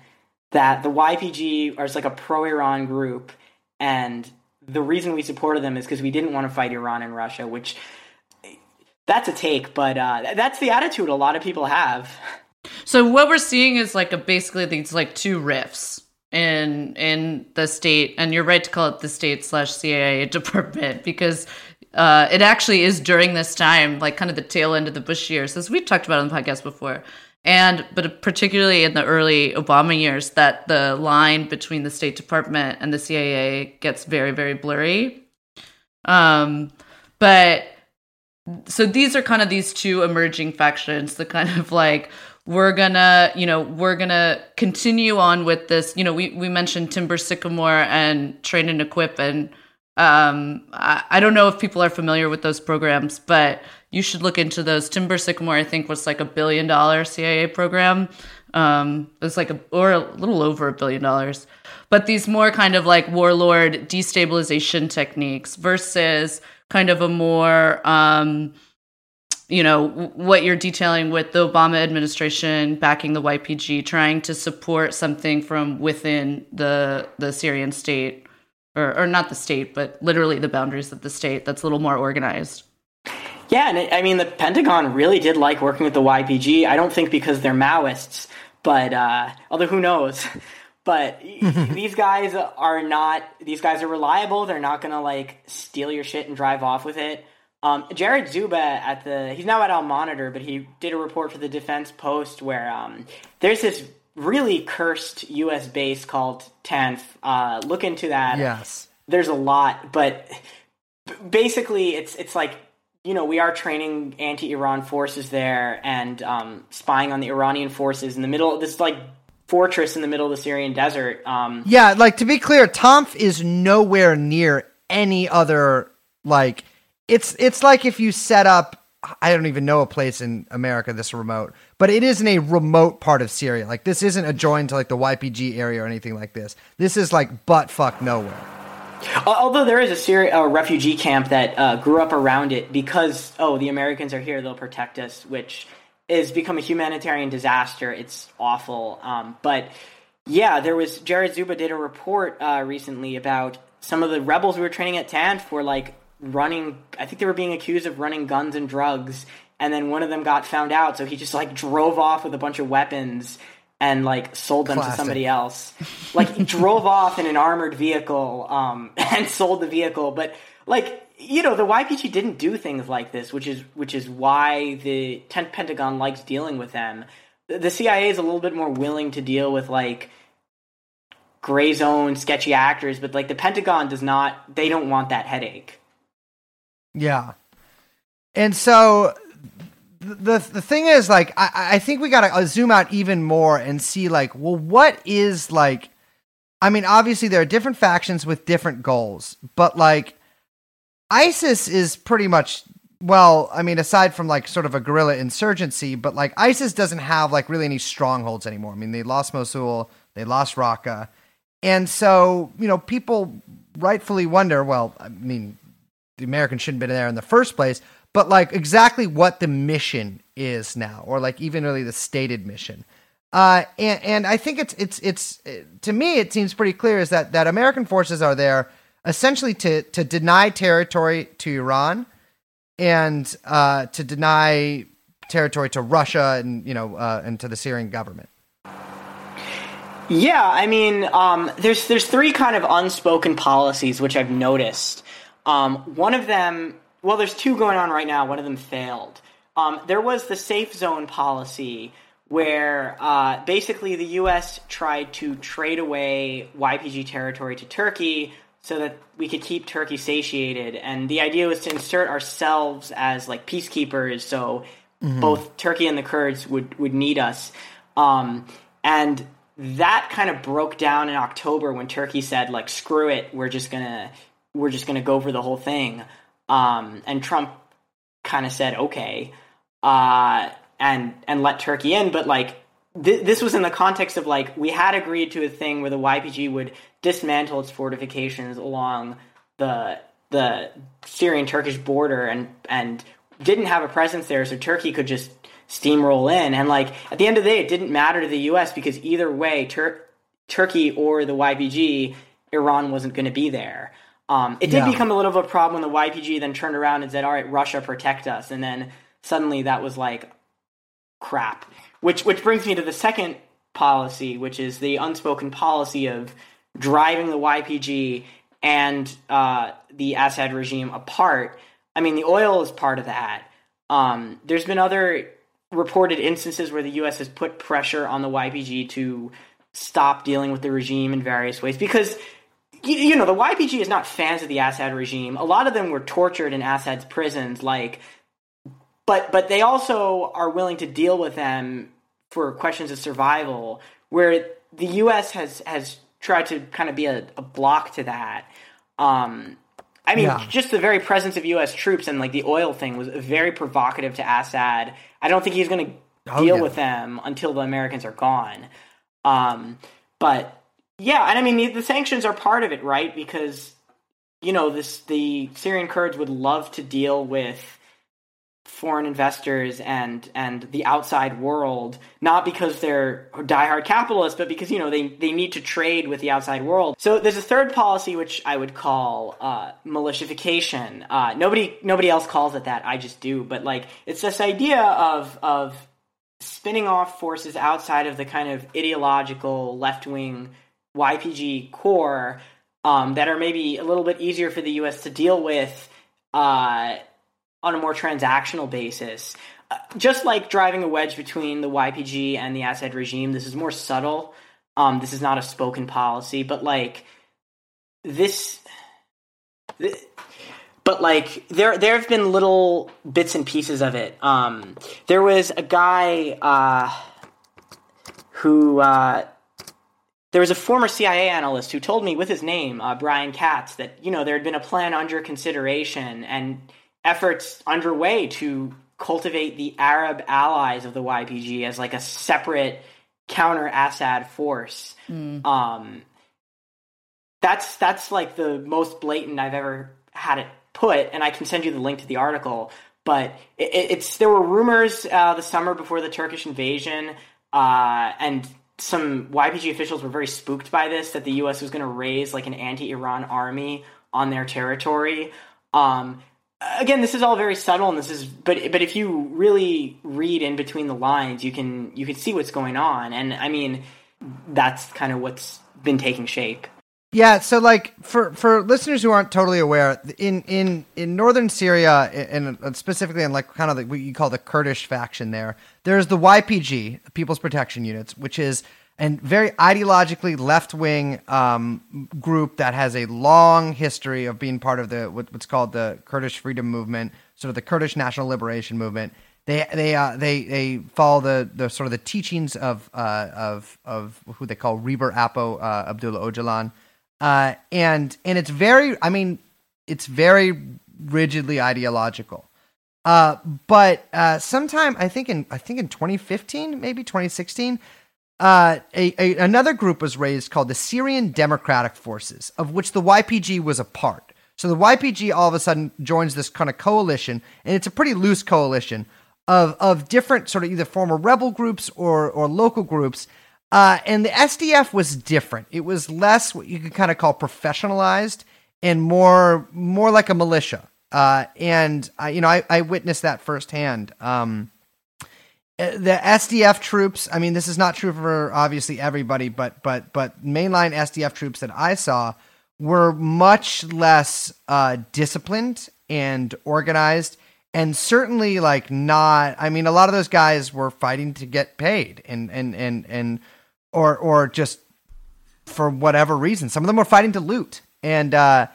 that the Y P G are like a pro-Iran group, and the reason we supported them is because we didn't want to fight Iran and Russia, which that's a take, but uh, that's the attitude a lot of people have. So what we're seeing is like a basically these like two rifts in in the state, and you're right to call it the state slash C I A department, because uh, it actually is during this time, like kind of the tail end of the Bush years, as we've talked about on the podcast before, and but particularly in the early Obama years, that the line between the State Department and the C I A gets very, very blurry. Um, but so these are kind of these two emerging factions, the kind of like, we're gonna, you know, we're gonna continue on with this. You know, we, we mentioned Timber Sycamore and Train and Equip, and um, I, I don't know if people are familiar with those programs, but you should look into those. Timber Sycamore, I think, was like a billion dollar C I A program. Um, it was like a, or a little over a billion dollars. But these more kind of like warlord destabilization techniques versus kind of a more, um, you know, what you're detailing with the Obama administration backing the Y P G, trying to support something from within the the Syrian state, or, or not the state, but literally the boundaries of the state, that's a little more organized. Yeah, and it, I mean, the Pentagon really did like working with the Y P G. I don't think because they're Maoists, but uh, although who knows. But these guys are not, these guys are reliable. They're not going to like steal your shit and drive off with it. Um, Jared Zuba at the, he's now at Al Monitor, but he did a report for the Defense Post where um, there's this really cursed U S base called Tanf. Uh, look into that. Yes. There's a lot, but basically it's it's like, you know, we are training anti-Iran forces there and um, spying on the Iranian forces in the middle of this like fortress in the middle of the Syrian desert. Um, yeah, like to be clear, Tanf is nowhere near any other like. It's it's like if you set up, I don't even know a place in America this remote, but it isn't a remote part of Syria. Like this isn't adjoined to like the Y P G area or anything like this. This is like butt fuck nowhere. Although there is a Syri- uh, refugee camp that uh, grew up around it because, oh, the Americans are here, they'll protect us, which has become a humanitarian disaster. It's awful. Um, but yeah, there was, Jared Zuba did a report uh, recently about some of the rebels we were training at Tanf were like, running, I think they were being accused of running guns and drugs, and then one of them got found out, so he just like drove off with a bunch of weapons and like sold them Classic. To somebody else. Like he drove off in an armored vehicle um, and sold the vehicle. But like, you know, the Y P G didn't do things like this, which is which is why the Pentagon likes dealing with them. The C I A is a little bit more willing to deal with like gray zone sketchy actors, but like the Pentagon does not. They don't want that headache. Yeah. And so the the thing is, like, I, I think we got to zoom out even more and see, like, well, what is, like, I mean, obviously there are different factions with different goals, but, like, ISIS is pretty much, well, I mean, aside from, like, sort of a guerrilla insurgency, but, like, ISIS doesn't have, like, really any strongholds anymore. I mean, they lost Mosul, they lost Raqqa. And so, you know, people rightfully wonder, well, I mean, the Americans shouldn't have been there in the first place, but like exactly what the mission is now, or like even really the stated mission. Uh, and, and I think it's, it's, it's, it, to me, it seems pretty clear is that, that American forces are there essentially to, to deny territory to Iran and, uh, to deny territory to Russia and, you know, uh, and to the Syrian government. Yeah. I mean, um, there's, there's three kind of unspoken policies, which I've noticed. Um, one of them, well, there's two going on right now. One of them failed. Um, there was the safe zone policy where uh, basically the U S tried to trade away Y P G territory to Turkey so that we could keep Turkey satiated. And the idea was to insert ourselves as like peacekeepers. So Mm-hmm. Both Turkey and the Kurds would, would need us. Um, and that kind of broke down in October when Turkey said, like, screw it, we're just going to we're just going to go for the whole thing. Um, and Trump kind of said, okay, uh, and and let Turkey in. But, like, th- this was in the context of, like, we had agreed to a thing where the Y P G would dismantle its fortifications along the the Syrian-Turkish border and and didn't have a presence there, so Turkey could just steamroll in. And, like, at the end of the day, it didn't matter to the U S because either way, Tur- Turkey or the Y P G, Iran wasn't going to be there. Um, it did yeah. become a little of a problem when the Y P G then turned around and said, all right, Russia, protect us. And then suddenly that was like, crap. Which, which brings me to the second policy, which is the unspoken policy of driving the Y P G and uh, the Assad regime apart. I mean, the oil is part of that. Um, there's been other reported instances where the U S has put pressure on the Y P G to stop dealing with the regime in various ways because – you know, the Y P G is not fans of the Assad regime. A lot of them were tortured in Assad's prisons, like, but but they also are willing to deal with them for questions of survival, where the U S has, has tried to kind of be a, a block to that. Um, I mean, yeah. just the very presence of U S troops and, like, the oil thing was very provocative to Assad. I don't think he's going to oh, deal yeah. with them until the Americans are gone. Um, but... Yeah, and I mean, the, the sanctions are part of it, right? Because, you know, this the Syrian Kurds would love to deal with foreign investors and and the outside world, not because they're diehard capitalists, but because, you know, they, they need to trade with the outside world. So there's a third policy, which I would call uh, militification. Uh, nobody nobody else calls it that, I just do. But, like, it's this idea of of spinning off forces outside of the kind of ideological left-wing Y P G core um, that are maybe a little bit easier for the U S to deal with uh, on a more transactional basis. Uh, just like driving a wedge between the Y P G and the Assad regime, this is more subtle. Um, this is not a spoken policy, but like this, this but like there, there have been little bits and pieces of it. Um, there was a guy uh, who. Uh, There was a former C I A analyst who told me with his name, uh, Brian Katz, that, you know, there had been a plan under consideration and efforts underway to cultivate the Arab allies of the Y P G as like a separate counter-Assad force. Mm. Um, that's that's like the most blatant I've ever had it put, and I can send you the link to the article. But it, it's there were rumors uh, the summer before the Turkish invasion uh, and. Some Y P G officials were very spooked by this, that the U S was going to raise like an anti-Iran army on their territory. Um, again, this is all very subtle, and this is but but if you really read in between the lines, you can you can see what's going on. And I mean, that's kind of what's been taking shape. Yeah. So, like, for for listeners who aren't totally aware, in in, in northern Syria, and specifically in like kind of the, what you call the Kurdish faction there, there's the Y P G, People's Protection Units, which is a very ideologically left-wing um, group that has a long history of being part of the what, what's called the Kurdish freedom movement, sort of the Kurdish national liberation movement. They they uh, they they follow the, the sort of the teachings of uh, of of who they call Reber Apo uh, Abdullah Öcalan. Uh, and and it's very, I mean, it's very rigidly ideological. Uh, but uh, sometime I think in I think in twenty fifteen, maybe twenty sixteen, uh, a, a, another group was raised called the Syrian Democratic Forces, of which the Y P G was a part. So the Y P G all of a sudden joins this kind of coalition, and it's a pretty loose coalition of of different sort of either former rebel groups or or local groups. Uh, and the S D F was different. It was less what you could kind of call professionalized and more more like a militia. Uh, and, I, you know, I, I witnessed that firsthand. Um, the S D F troops, I mean, this is not true for obviously everybody, but but but mainline S D F troops that I saw were much less uh, disciplined and organized. And certainly like not, I mean, a lot of those guys were fighting to get paid and, and, and, and, or, or just for whatever reason, some of them were fighting to loot. And, uh,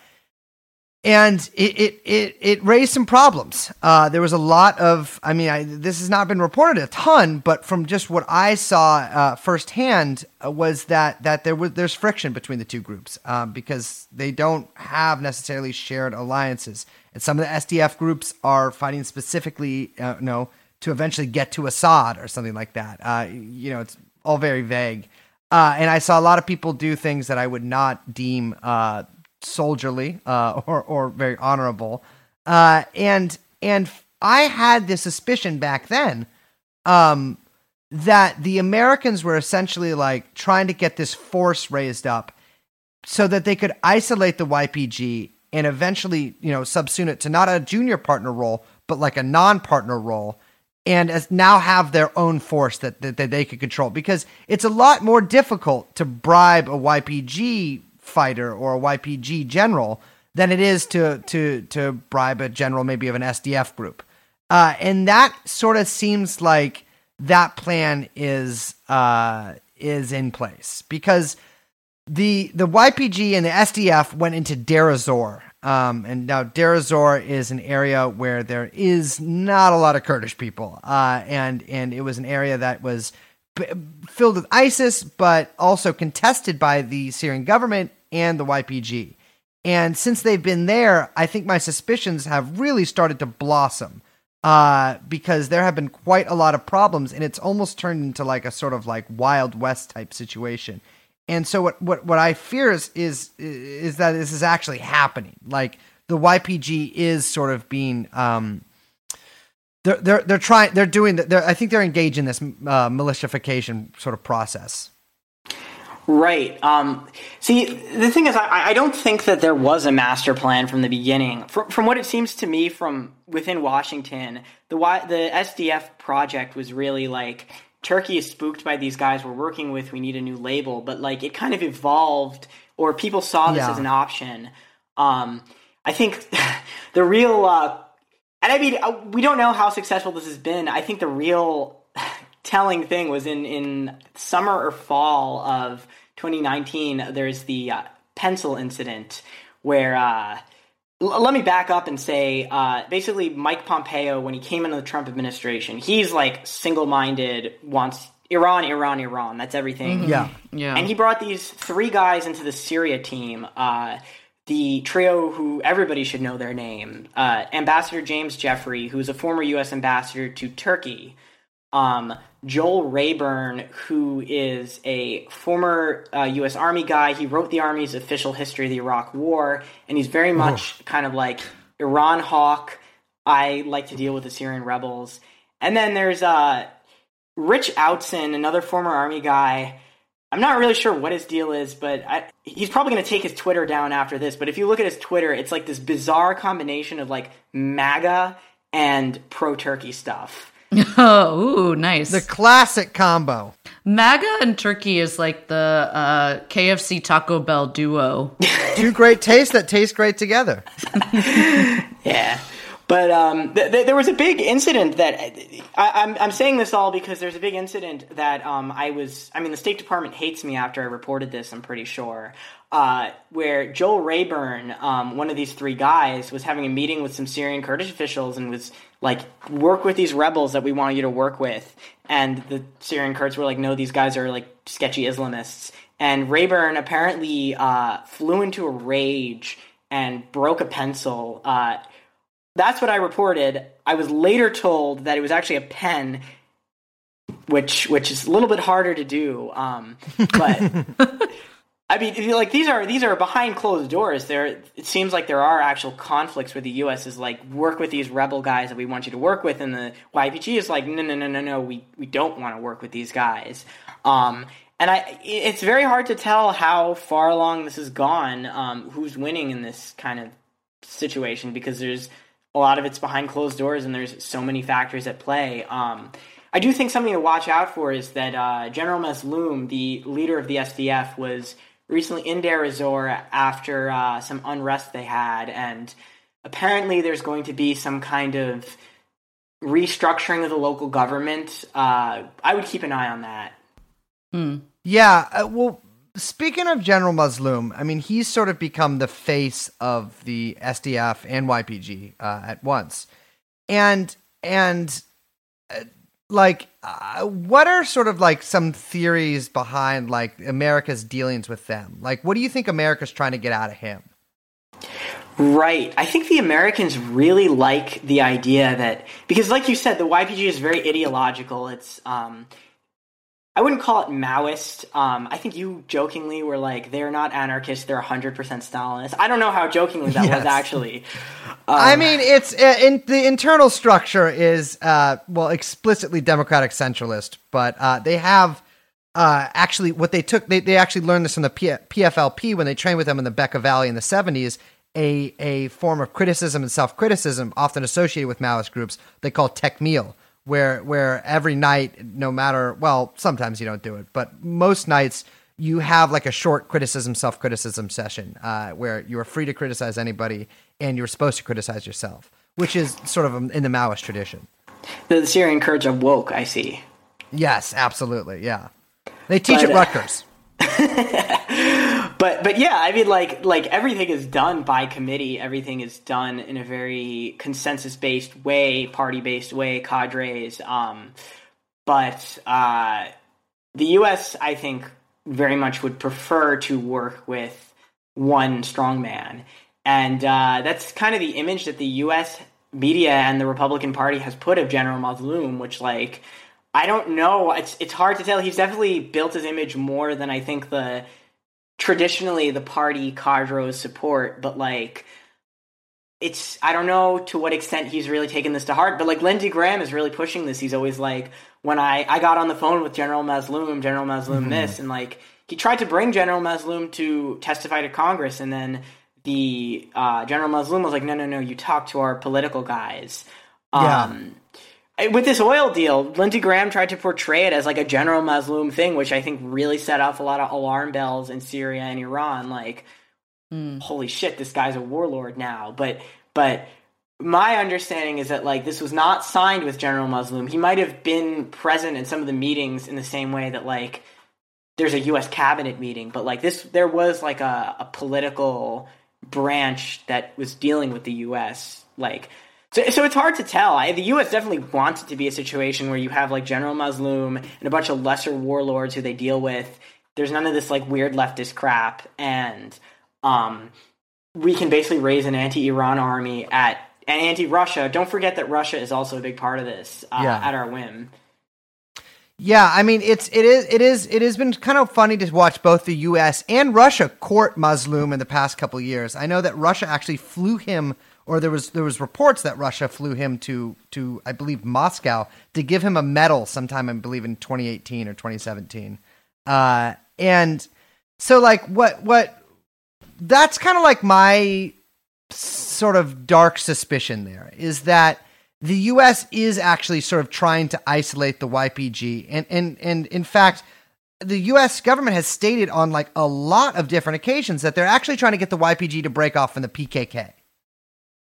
And it it it, it raised some problems. Uh, there was a lot of, I mean, I, this has not been reported a ton, but from just what I saw uh, firsthand uh, was that that there was there's friction between the two groups uh, because they don't have necessarily shared alliances. And some of the S D F groups are fighting specifically, uh, you know, to eventually get to Assad or something like that. Uh, you know, it's all very vague. Uh, and I saw a lot of people do things that I would not deem uh, soldierly uh, or, or very honorable. Uh, and and I had this suspicion back then um, that the Americans were essentially like trying to get this force raised up so that they could isolate the Y P G and eventually, you know, subsume it to not a junior partner role, but like a non-partner role. And as now have their own force that, that, that they could control, because it's a lot more difficult to bribe a Y P G fighter or a Y P G general than it is to to to bribe a general maybe of an S D F group. Uh, and that sort of seems like that plan is uh, is in place, because the the Y P G and the S D F went into Deir ez-Zor. Um, and now Deir ez-Zor is an area where there is not a lot of Kurdish people. Uh, and, and it was an area that was b- filled with ISIS, but also contested by the Syrian government and the Y P G. And since they've been there, I think my suspicions have really started to blossom uh, because there have been quite a lot of problems, and it's almost turned into like a sort of like Wild West type situation. And so what, what, what I fear is, is is that this is actually happening. Like the Y P G is sort of being um, they're they're they're trying they're doing they're, I think they're engaged in this uh, militification sort of process. Right. Um, see, the thing is, I, I don't think that there was a master plan from the beginning. From, from what it seems to me, from within Washington, the the S D F project was really like, Turkey is spooked by these guys we're working with, we need a new label. But like it kind of evolved, or people saw this yeah. as an option. Um, I think the real, uh, and I mean, we don't know how successful this has been. I think the real telling thing was in, in summer or fall of twenty nineteen, there's the uh, pencil incident where, uh, l- let me back up and say, uh, basically Mike Pompeo, when he came into the Trump administration, he's like single-minded, wants Iran, Iran, Iran. That's everything. Mm-hmm. Yeah, yeah. And he brought these three guys into the Syria team, uh, the trio who everybody should know their name, uh, Ambassador James Jeffrey, who's a former U S ambassador to Turkey, um, Joel Rayburn, who is a former uh, U S Army guy. He wrote the Army's official history of the Iraq War, and he's very much oh. kind of like Iran hawk. I like to deal with the Syrian rebels. And then there's uh, Rich Outzen, another former Army guy. I'm not really sure what his deal is, but I, he's probably going to take his Twitter down after this. But if you look at his Twitter, it's like this bizarre combination of like MAGA and pro-Turkey stuff. Oh, ooh, nice. The classic combo. MAGA and Turkey is like the uh, K F C Taco Bell duo. Two great tastes that taste great together. Yeah. But um, th- th- there was a big incident that I- I'm-, I'm saying this all because there's a big incident that um, I was – I mean, the State Department hates me after I reported this, I'm pretty sure, uh, where Joel Rayburn, um, one of these three guys, was having a meeting with some Syrian Kurdish officials and was like, work with these rebels that we want you to work with. And the Syrian Kurds were like, no, these guys are like sketchy Islamists. And Rayburn apparently uh, flew into a rage and broke a pencil uh, – that's what I reported. I was later told that it was actually a pen, which which is a little bit harder to do. Um, but I mean, like these are these are behind closed doors. There, it seems like there are actual conflicts where the U S is like, work with these rebel guys that we want you to work with, and the Y P G is like, no, no, no, no, no, we we don't want to work with these guys. Um, and I, it's very hard to tell how far along this has gone. Um, who's winning in this kind of situation, because there's a lot of it's behind closed doors, and there's so many factors at play. Um, I do think something to watch out for is that uh, General Mazloum, the leader of the S D F, was recently in Deir ez-Zor after uh, some unrest they had, and apparently there's going to be some kind of restructuring of the local government. Uh, I would keep an eye on that. Hmm. Yeah, uh, well, Speaking of General Mazloum, I mean, he's sort of become the face of the S D F and Y P G uh, at once. And, and uh, like, uh, what are sort of like some theories behind like America's dealings with them? Like, what do you think America's trying to get out of him? Right. I think the Americans really like the idea that, because like you said, the Y P G is very ideological. It's, um, I wouldn't call it Maoist. Um, I think you jokingly were like, they're not anarchists, they're one hundred percent Stalinist. I don't know how jokingly that yes. was actually. Um, I mean, it's uh, in, the internal structure is, uh, well, explicitly democratic centralist, but uh, they have uh, actually what they took, they, they actually learned this from the P- PFLP when they trained with them in the Bekaa Valley in the seventies, a, a form of criticism and self-criticism often associated with Maoist groups they call tekmil. Where where every night, no matter, well, sometimes you don't do it, but most nights you have like a short criticism, self-criticism session uh, where you are free to criticize anybody and you're supposed to criticize yourself, which is sort of in the Maoist tradition. The Syrian Kurds are woke, I see. Yes, absolutely, yeah. They teach but, at Rutgers. Uh, but but yeah, I mean, like like everything is done by committee. Everything is done in a very consensus-based way, party-based way, cadres. Um, but uh, the U S, I think, very much would prefer to work with one strongman. And uh, that's kind of the image that the U S media and the Republican Party has put of General Mazloum, which, like, I don't know. It's it's hard to tell. He's definitely built his image more than I think the traditionally the party cadres support. But like, it's I don't know to what extent he's really taken this to heart. But like, Lindsey Graham is really pushing this. He's always like, when I, I got on the phone with General Mazloum, General Mazloum mm-hmm. this, and like he tried to bring General Mazloum to testify to Congress, and then the uh, General Mazloum was like, no, no, no, you talk to our political guys. Yeah. Um, With this oil deal, Lindsey Graham tried to portray it as like a General Mazloum thing, which I think really set off a lot of alarm bells in Syria and Iran. Like, mm. holy shit, this guy's a warlord now. But but my understanding is that like this was not signed with General Mazloum. He might have been present in some of the meetings in the same way that like there's a U S cabinet meeting, but like this, there was like a, a political branch that was dealing with the U S like. So, so it's hard to tell. I, the U S definitely wants it to be a situation where you have like General Mazloum and a bunch of lesser warlords who they deal with. There's none of this like weird leftist crap, and um, we can basically raise an anti-Iran army at and anti-Russia. Don't forget that Russia is also a big part of this uh, yeah. at our whim. Yeah, I mean it's it is it is it has been kind of funny to watch both the U S and Russia court Mazloum in the past couple of years. I know that Russia actually flew him. Or there was there was reports that Russia flew him to, to I believe, Moscow to give him a medal sometime, I believe, in twenty eighteen or twenty seventeen. Uh, and so, like, what what that's kind of like my sort of dark suspicion there is that the U S is actually sort of trying to isolate the Y P G. And, and, and in fact, the U S government has stated on, like, a lot of different occasions that they're actually trying to get the Y P G to break off from the P K K.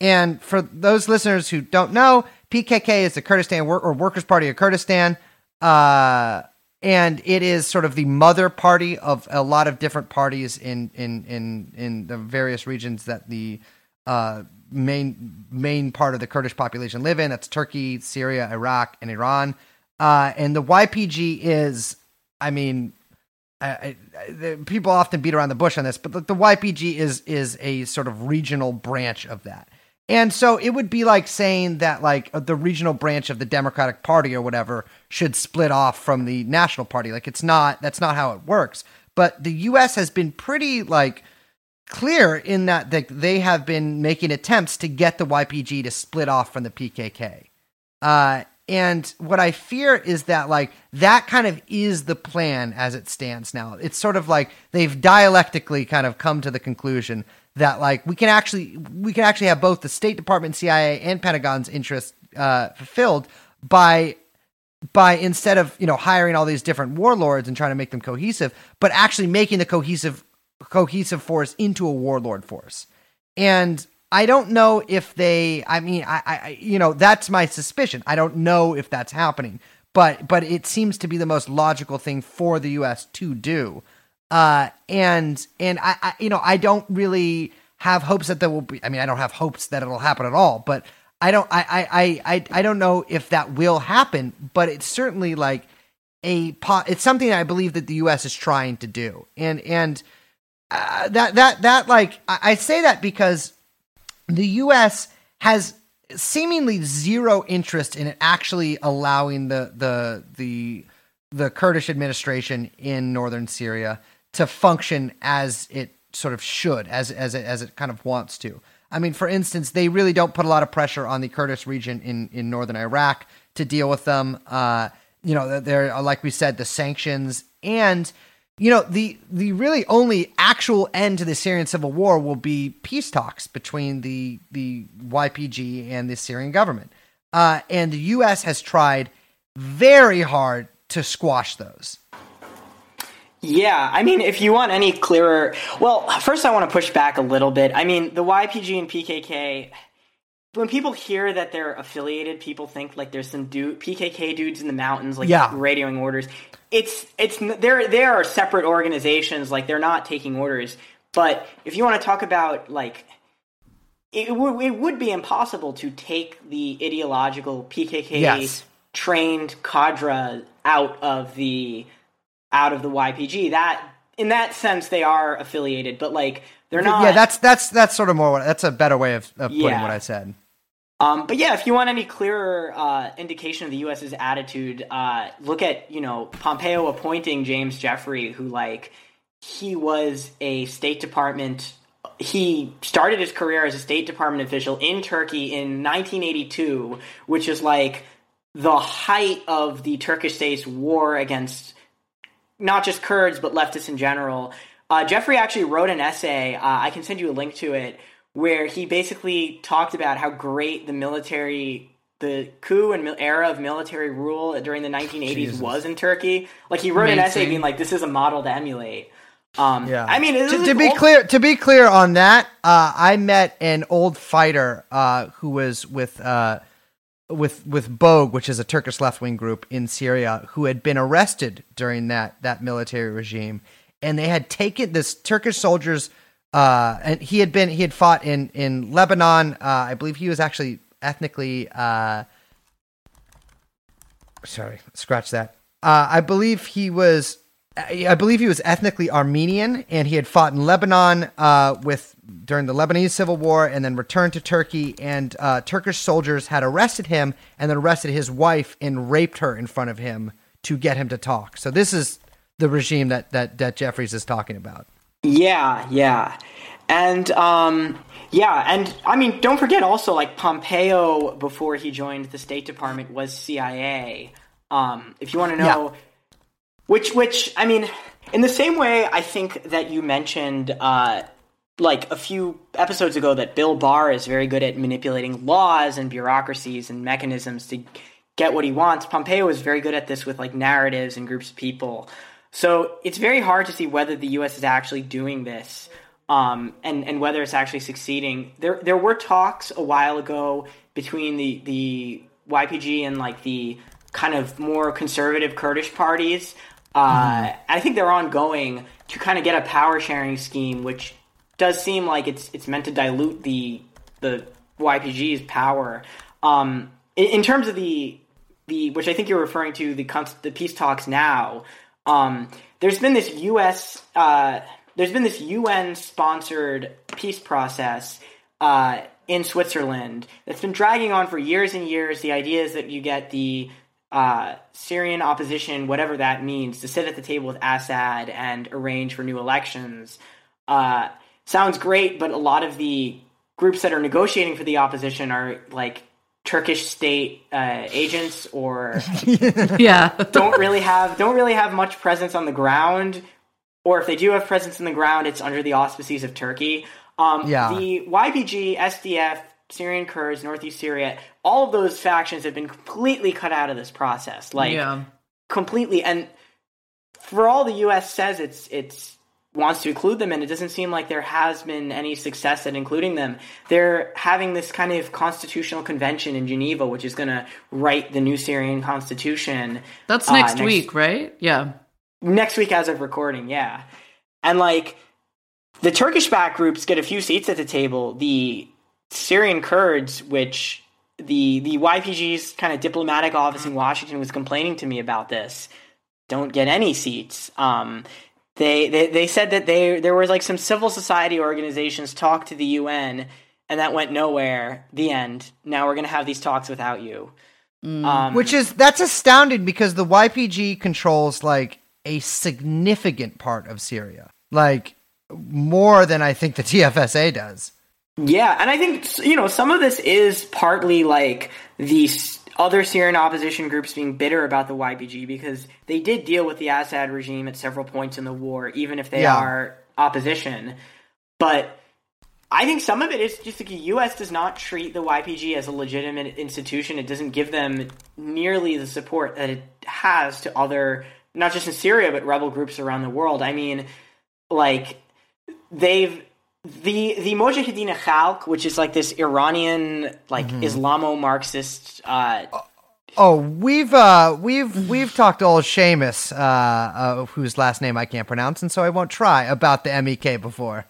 And for those listeners who don't know, P K K is the Kurdistan Work- or Workers' Party of Kurdistan, uh, and it is sort of the mother party of a lot of different parties in in in, in the various regions that the uh, main main part of the Kurdish population live in. That's Turkey, Syria, Iraq, and Iran. Uh, and the Y P G is, I mean, I, I, people often beat around the bush on this, but the, the Y P G is is a sort of regional branch of that. And so it would be like saying that like the regional branch of the Democratic Party or whatever should split off from the National Party. Like it's not, that's not how it works. But the U S has been pretty like clear in that they have been making attempts to get the Y P G to split off from the P K K. Uh, and what I fear is that like that kind of is the plan as it stands now. It's sort of like they've dialectically kind of come to the conclusion that like we can actually we can actually have both the State Department, C I A, and Pentagon's interests uh, fulfilled by by instead of you know hiring all these different warlords and trying to make them cohesive, but actually making the cohesive cohesive force into a warlord force. And I don't know if they. I mean, I, I you know that's my suspicion. I don't know if that's happening, but but it seems to be the most logical thing for the U S to do. Uh, and and I, I, you know, I don't really have hopes that there will be. I mean, I don't have hopes that it'll happen at all. But I don't. I I I I don't know if that will happen. But it's certainly like a. It's something that I believe that the U S is trying to do. And and uh, that that that like I, I say that because the U S has seemingly zero interest in actually allowing the the the the Kurdish administration in northern Syria to function as it sort of should, as as it, as it kind of wants to. I mean, for instance, they really don't put a lot of pressure on the Kurdish region in, in northern Iraq to deal with them. Uh, you know, there are, like we said, the sanctions, and you know, the the really only actual end to the Syrian civil war will be peace talks between the the Y P G and the Syrian government. Uh, and the U S has tried very hard to squash those. Yeah, I mean, if you want any clearer... Well, first I want to push back a little bit. I mean, the Y P G and P K K, when people hear that they're affiliated, people think like there's some dude, P K K dudes in the mountains, like yeah. radioing orders. It's, it's, they're, they are separate organizations, like they're not taking orders. But if you want to talk about like... It, w- it would be impossible to take the ideological P K K yes. trained cadre out of the... out of the Y P G. That in that sense they are affiliated, but like they're not. Yeah, that's that's that's sort of more what, that's a better way of, of putting yeah. what I said. Um, but yeah, if you want any clearer uh, indication of the U S's attitude, uh, look at, you know, Pompeo appointing James Jeffrey, who like he was a State Department. He started his career as a State Department official in Turkey in nineteen eighty-two, which is like the height of the Turkish state's war against not just Kurds, but leftists in general. Uh, Jeffrey actually wrote an essay, uh, I can send you a link to it, where he basically talked about how great the military, the coup and era of military rule during the nineteen eighties Jesus. was in Turkey. Like, he wrote Amazing. an essay being like, this is a model to emulate. Um, yeah. I mean, to, to be old- clear, to be clear on that, uh, I met an old fighter uh, who was with, uh, with with Bogue, which is a Turkish left-wing group in Syria, who had been arrested during that that military regime, and they had taken this Turkish soldiers uh and he had been he had fought in in Lebanon. uh I believe he was actually ethnically uh sorry scratch that uh I believe he was I believe he was ethnically Armenian, and he had fought in Lebanon uh with during the Lebanese Civil War, and then returned to Turkey, and uh, Turkish soldiers had arrested him and then arrested his wife and raped her in front of him to get him to talk. So this is the regime that that, that Jeffries is talking about. Yeah, yeah. And um, yeah, and I mean, don't forget also, like, Pompeo, before he joined the State Department, was C I A. Um, if you want to know... Yeah. Which, which I mean, in the same way, I think that you mentioned... Uh, like a few episodes ago that Bill Barr is very good at manipulating laws and bureaucracies and mechanisms to get what he wants. Pompeo is very good at this with like narratives and groups of people. So it's very hard to see whether the U S is actually doing this um, and, and whether it's actually succeeding. There there were talks a while ago between the, the Y P G and like the kind of more conservative Kurdish parties. Uh, mm. I think they're ongoing to kind of get a power sharing scheme, which does seem like it's it's meant to dilute the the Y P G's power. Um, in, in terms of the the which I think you're referring to, the the peace talks now. Um, there's been this U S uh, there's been this U N sponsored peace process uh, in Switzerland that's been dragging on for years and years. The idea is that you get the uh, Syrian opposition, whatever that means, to sit at the table with Assad and arrange for new elections. Uh, Sounds great, but a lot of the groups that are negotiating for the opposition are like Turkish state uh, agents, or yeah, don't really have don't really have much presence on the ground. Or if they do have presence on the ground, it's under the auspices of Turkey. Um, yeah. The Y P G, S D F, Syrian Kurds, Northeast Syria, all of those factions have been completely cut out of this process, like yeah. completely. And for all the U S says it's it's. wants to include them, and it doesn't seem like there has been any success at including them. They're having this kind of constitutional convention in Geneva, which is going to write the new Syrian constitution. That's next, uh, next week, right? Yeah. Next week as of recording, yeah. And, like, the Turkish-backed groups get a few seats at the table. The Syrian Kurds, which the the Y P G's kind of diplomatic office in Washington was complaining to me about this, don't get any seats. Um, they, they they said that they there was, like, some civil society organizations talk to the U N, and that went nowhere. The end. Now we're going to have these talks without you. Mm. Um, Which is, that's astounding, because the Y P G controls, like, a significant part of Syria. Like, more than I think the T F S A does. Yeah, and I think, you know, some of this is partly, like, the other Syrian opposition groups being bitter about the Y P G, because they did deal with the Assad regime at several points in the war, even if they yeah. are opposition. But I think some of it is just like the U S does not treat the Y P G as a legitimate institution. It doesn't give them nearly the support that it has to other, not just in Syria, but rebel groups around the world. I mean, like, they've the the Mojahedin Khalq, which is like this Iranian, like, mm-hmm. Islamo-Marxist. Uh, oh, oh, we've uh, we've we've talked to old Seamus, uh, uh, whose last name I can't pronounce, and so I won't try, about the M E K before.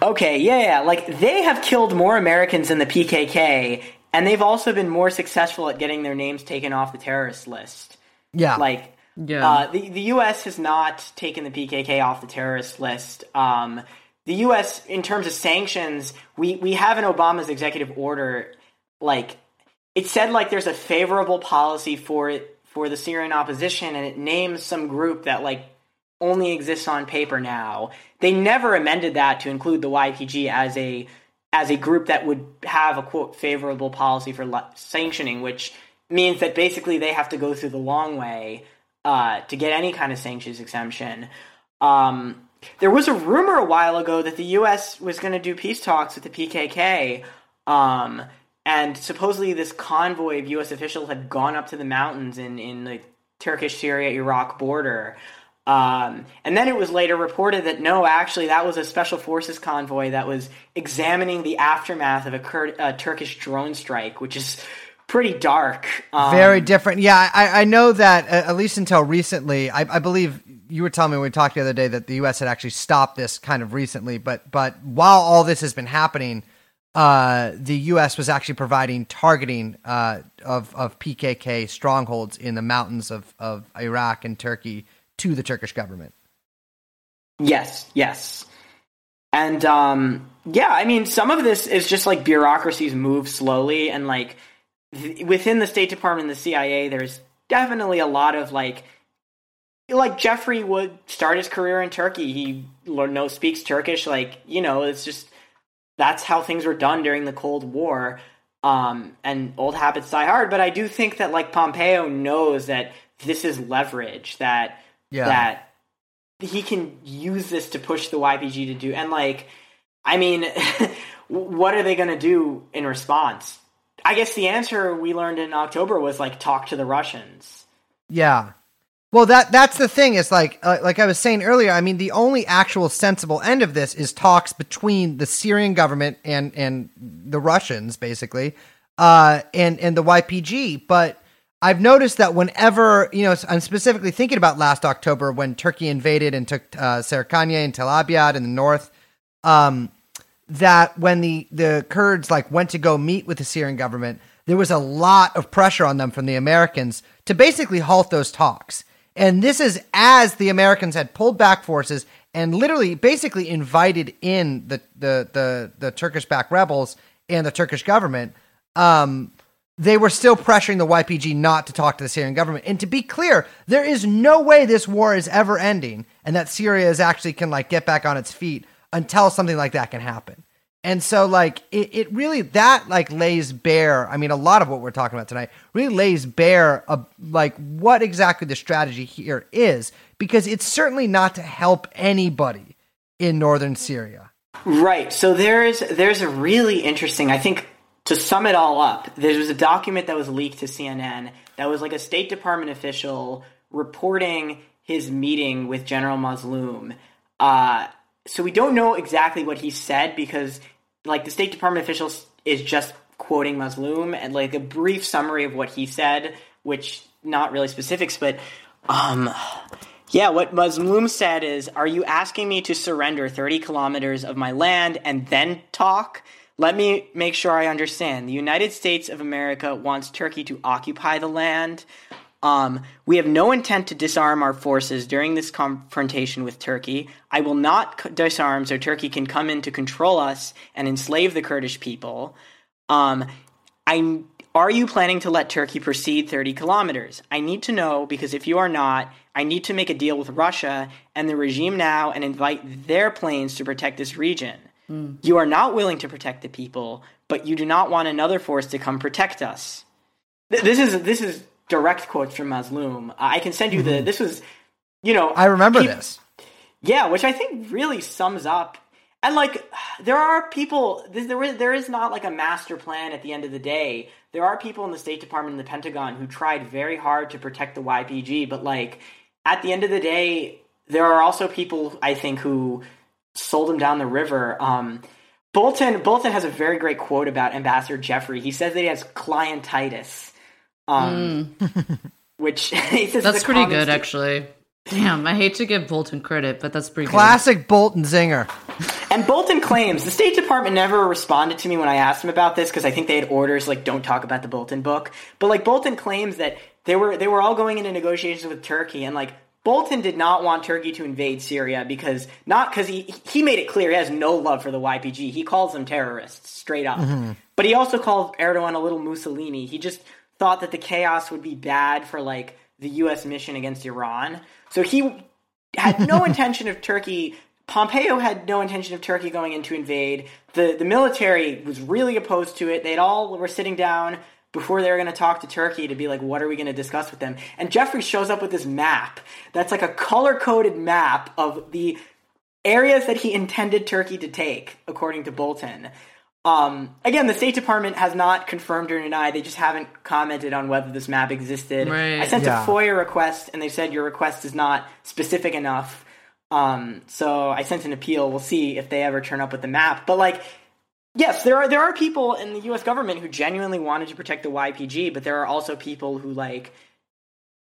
Okay, yeah, yeah, like, they have killed more Americans than the P K K, and they've also been more successful at getting their names taken off the terrorist list. Yeah, like. Yeah, uh, the the U S has not taken the P K K off the terrorist list. Um, the U S, in terms of sanctions, we, we have in Obama's executive order, like, it said, like, there's a favorable policy for it for the Syrian opposition, and it names some group that, like, only exists on paper now. They never amended that to include the Y P G as a as a group that would have a, quote, favorable policy for li- sanctioning, which means that basically they have to go through the long way. Uh, to get any kind of sanctions exemption. Um, there was a rumor a while ago that the U S was going to do peace talks with the P K K, um, and supposedly this convoy of U S officials had gone up to the mountains in, in the Turkish-Syria-Iraq border. Um, and then it was later reported that, no, actually, that was a special forces convoy that was examining the aftermath of a, Kur- a Turkish drone strike, which is pretty dark. Um, Very different. Yeah, I, I know that, uh, at least until recently, I, I believe you were telling me when we talked the other day that the U S had actually stopped this kind of recently. But but while all this has been happening, uh, the U S was actually providing targeting uh, of, of P K K strongholds in the mountains of, of Iraq and Turkey to the Turkish government. Yes, yes. And, um, yeah, I mean, some of this is just, like, bureaucracies move slowly and, like, within the State Department and the C I A, there's definitely a lot of, like, like Jeffrey would start his career in Turkey. He no speaks Turkish. Like, you know, it's just, that's how things were done during the Cold War. Um, and old habits die hard. But I do think that, like, Pompeo knows that this is leverage, that, yeah. that he can use this to push the Y P G to do. And, like, I mean, what are they going to do in response? I guess the answer we learned in October was, like, talk to the Russians. Yeah. Well, that that's the thing is, like, uh, like I was saying earlier, I mean, the only actual sensible end of this is talks between the Syrian government and, and the Russians, basically, uh, and, and the Y P G. But I've noticed that whenever, you know, I'm specifically thinking about last October when Turkey invaded and took uh, Serkanya and Tel Abyad in the north, um, that when the, the Kurds, like, went to go meet with the Syrian government, there was a lot of pressure on them from the Americans to basically halt those talks. And this is as the Americans had pulled back forces and literally basically invited in the the the, the Turkish-backed rebels and the Turkish government. Um, they were still pressuring the Y P G not to talk to the Syrian government. And to be clear, there is no way this war is ever ending and that Syria is actually can, like, get back on its feet until something like that can happen. And so, like, it, it really, that, like, lays bare, I mean, a lot of what we're talking about tonight really lays bare, a, like, what exactly the strategy here is, because it's certainly not to help anybody in northern Syria. Right. So there's, there's a really interesting, I think, to sum it all up, there was a document that was leaked to C N N that was, like, a State Department official reporting his meeting with General Mazloum. Uh, So we don't know exactly what he said because, like, the State Department official is just quoting Mazloum and, like, a brief summary of what he said, which not really specifics, but um, Yeah, what Mazloum said is, are you asking me to surrender thirty kilometers of my land and then talk? Let me make sure I understand. The United States of America wants Turkey to occupy the land. Um, we have no intent to disarm our forces during this confrontation with Turkey. I will not disarm so Turkey can come in to control us and enslave the Kurdish people. Um, I'm, are you planning to let Turkey proceed thirty kilometers? I need to know, because if you are not, I need to make a deal with Russia and the regime now and invite their planes to protect this region. Mm. You are not willing to protect the people, but you do not want another force to come protect us. Th- this is this is direct quotes from Mazloum. Uh, I can send you mm-hmm. the. This was, you know, I remember he, this. Yeah, which I think really sums up. And like, there are people. There is there is not like a master plan at the end of the day. There are people in the State Department and the Pentagon who tried very hard to protect the Y P G, but like at the end of the day, there are also people I think who sold him down the river. Um, Bolton Bolton has a very great quote about Ambassador Jeffrey. He says that he has clientitis, um, mm. which he says that's pretty good, st- actually. Damn, I hate to give Bolton credit, but that's pretty classic good. Bolton zinger. And Bolton claims the State Department never responded to me when I asked him about this because I think they had orders like don't talk about the Bolton book. But like Bolton claims that they were they were all going into negotiations with Turkey, and like Bolton did not want Turkey to invade Syria because not because he he made it clear he has no love for the Y P G. He calls them terrorists straight up. Mm-hmm. But he also called Erdogan a little Mussolini. He just thought that the chaos would be bad for like the U S mission against Iran. So he had no intention of Turkey. Pompeo had no intention of Turkey going in to invade. The the military was really opposed to it. They'd all were sitting down before they were going to talk to Turkey to be like, what are we going to discuss with them? And Jeffrey shows up with this map that's like a color-coded map of the areas that he intended Turkey to take, according to Bolton. Um, again, the State Department has not confirmed or denied. They just haven't commented on whether this map existed. Right. I sent yeah. a FOIA request, and they said your request is not specific enough. Um, so I sent an appeal. We'll see if they ever turn up with the map. But like... Yes, there are there are people in the U S government who genuinely wanted to protect the Y P G, but there are also people who like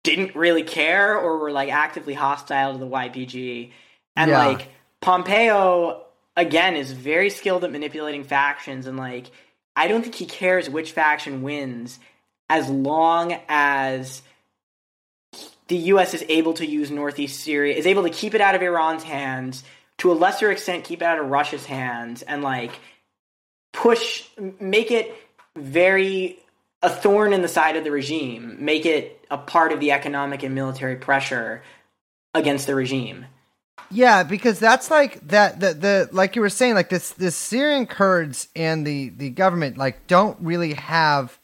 didn't really care or were like actively hostile to the Y P G. And yeah. like Pompeo again is very skilled at manipulating factions, and like I don't think he cares which faction wins as long as the U S is able to use Northeast Syria, is able to keep it out of Iran's hands, to a lesser extent keep it out of Russia's hands, and like push, make it very a thorn in the side of the regime, make it a part of the economic and military pressure against the regime. Yeah, because that's like that the the like you were saying, like this this Syrian Kurds and the the government like don't really have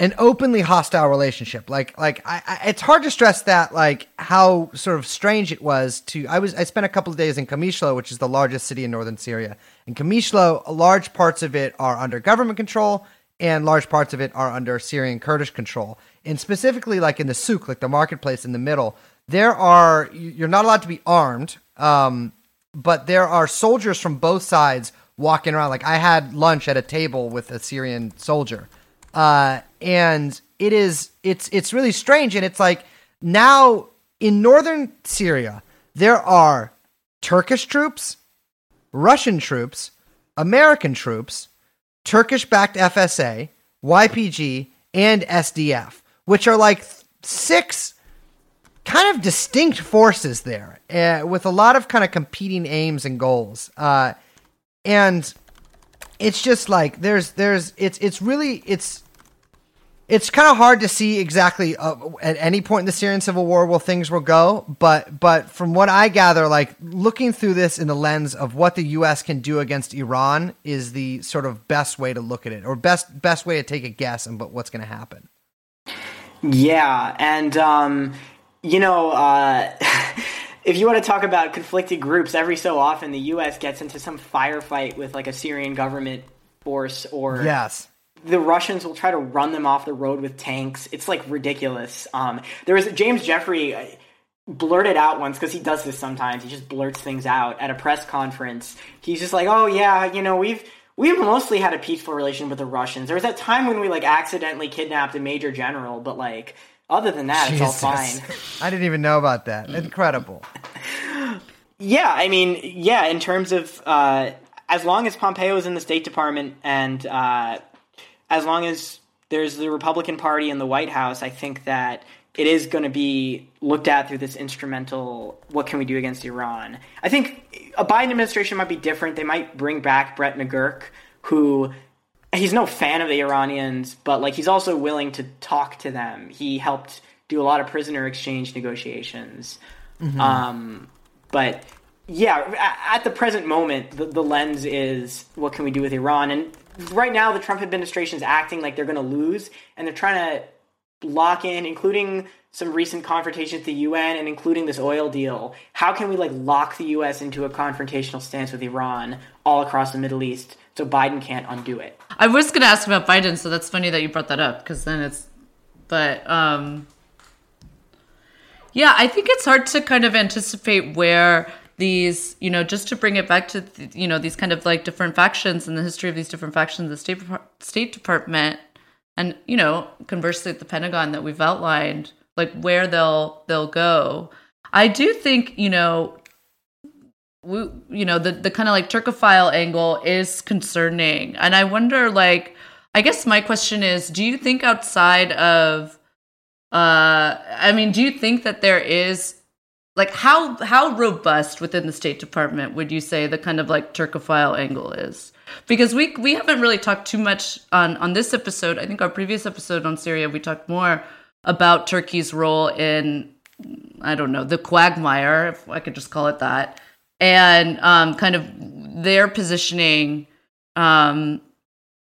an openly hostile relationship. Like like I, I it's hard to stress that like how sort of strange it was to I was I spent a couple of days in Qamishlo, which is the largest city in northern Syria. In Qamishlo, large parts of it are under government control, and large parts of it are under Syrian Kurdish control. And specifically, like in the souk, like the marketplace in the middle, there are you're not allowed to be armed, um, but there are soldiers from both sides walking around. Like I had lunch at a table with a Syrian soldier, uh, and it is it's it's really strange. And it's like now in northern Syria, there are Turkish troops, Russian troops, American troops, Turkish-backed F S A, Y P G, and S D F, which are like six kind of distinct forces there uh, with a lot of kind of competing aims and goals. Uh, and it's just like there's there's it's it's really it's it's kind of hard to see exactly uh, at any point in the Syrian civil war where things will go. But but from what I gather, like looking through this in the lens of what the U S can do against Iran is the sort of best way to look at it, or best best way to take a guess on what's going to happen. Yeah. And, um, you know, uh, if you want to talk about conflicted groups, every so often the U S gets into some firefight with like a Syrian government force or yes. The Russians will try to run them off the road with tanks. It's like ridiculous. Um, there was James Jeffrey blurted out once, because he does this sometimes. He just blurts things out at a press conference. He's just like, "Oh yeah, you know, we've we've mostly had a peaceful relation with the Russians. There was that time when we like accidentally kidnapped a major general, but like Other than that, Jesus. It's all fine. I didn't even know about that. Incredible. Yeah, I mean, yeah, in terms of uh, as long as Pompeo is in the State Department and uh, as long as there's the Republican Party in the White House, I think that it is going to be looked at through this instrumental, what can we do against Iran? I think a Biden administration might be different. They might bring back Brett McGurk, who he's no fan of the Iranians, but like he's also willing to talk to them. He helped do a lot of prisoner exchange negotiations. Mm-hmm. Um But yeah, at the present moment, the, the lens is what can we do with Iran? And right now, the Trump administration is acting like they're going to lose, and they're trying to lock in, including some recent confrontation at the U N and including this oil deal. How can we like lock the U S into a confrontational stance with Iran all across the Middle East so Biden can't undo it? I was going to ask about Biden, so that's funny that you brought that up because then it's, but. Um... Yeah, I think it's hard to kind of anticipate where these, you know, just to bring it back to, the, you know, these kind of like different factions and the history of these different factions, the State, State Department and, you know, conversely at the Pentagon that we've outlined, like where they'll they'll go. I do think, you know, we, you know, the, the kind of like Turkophile angle is concerning. And I wonder, like, I guess my question is, do you think outside of Uh, I mean, do you think that there is, like, how how robust within the State Department would you say the kind of, like, Turkophile angle is? Because we we haven't really talked too much on, on this episode. I think our previous episode on Syria, we talked more about Turkey's role in, I don't know, the quagmire, if I could just call it that, and um, kind of their positioning, um,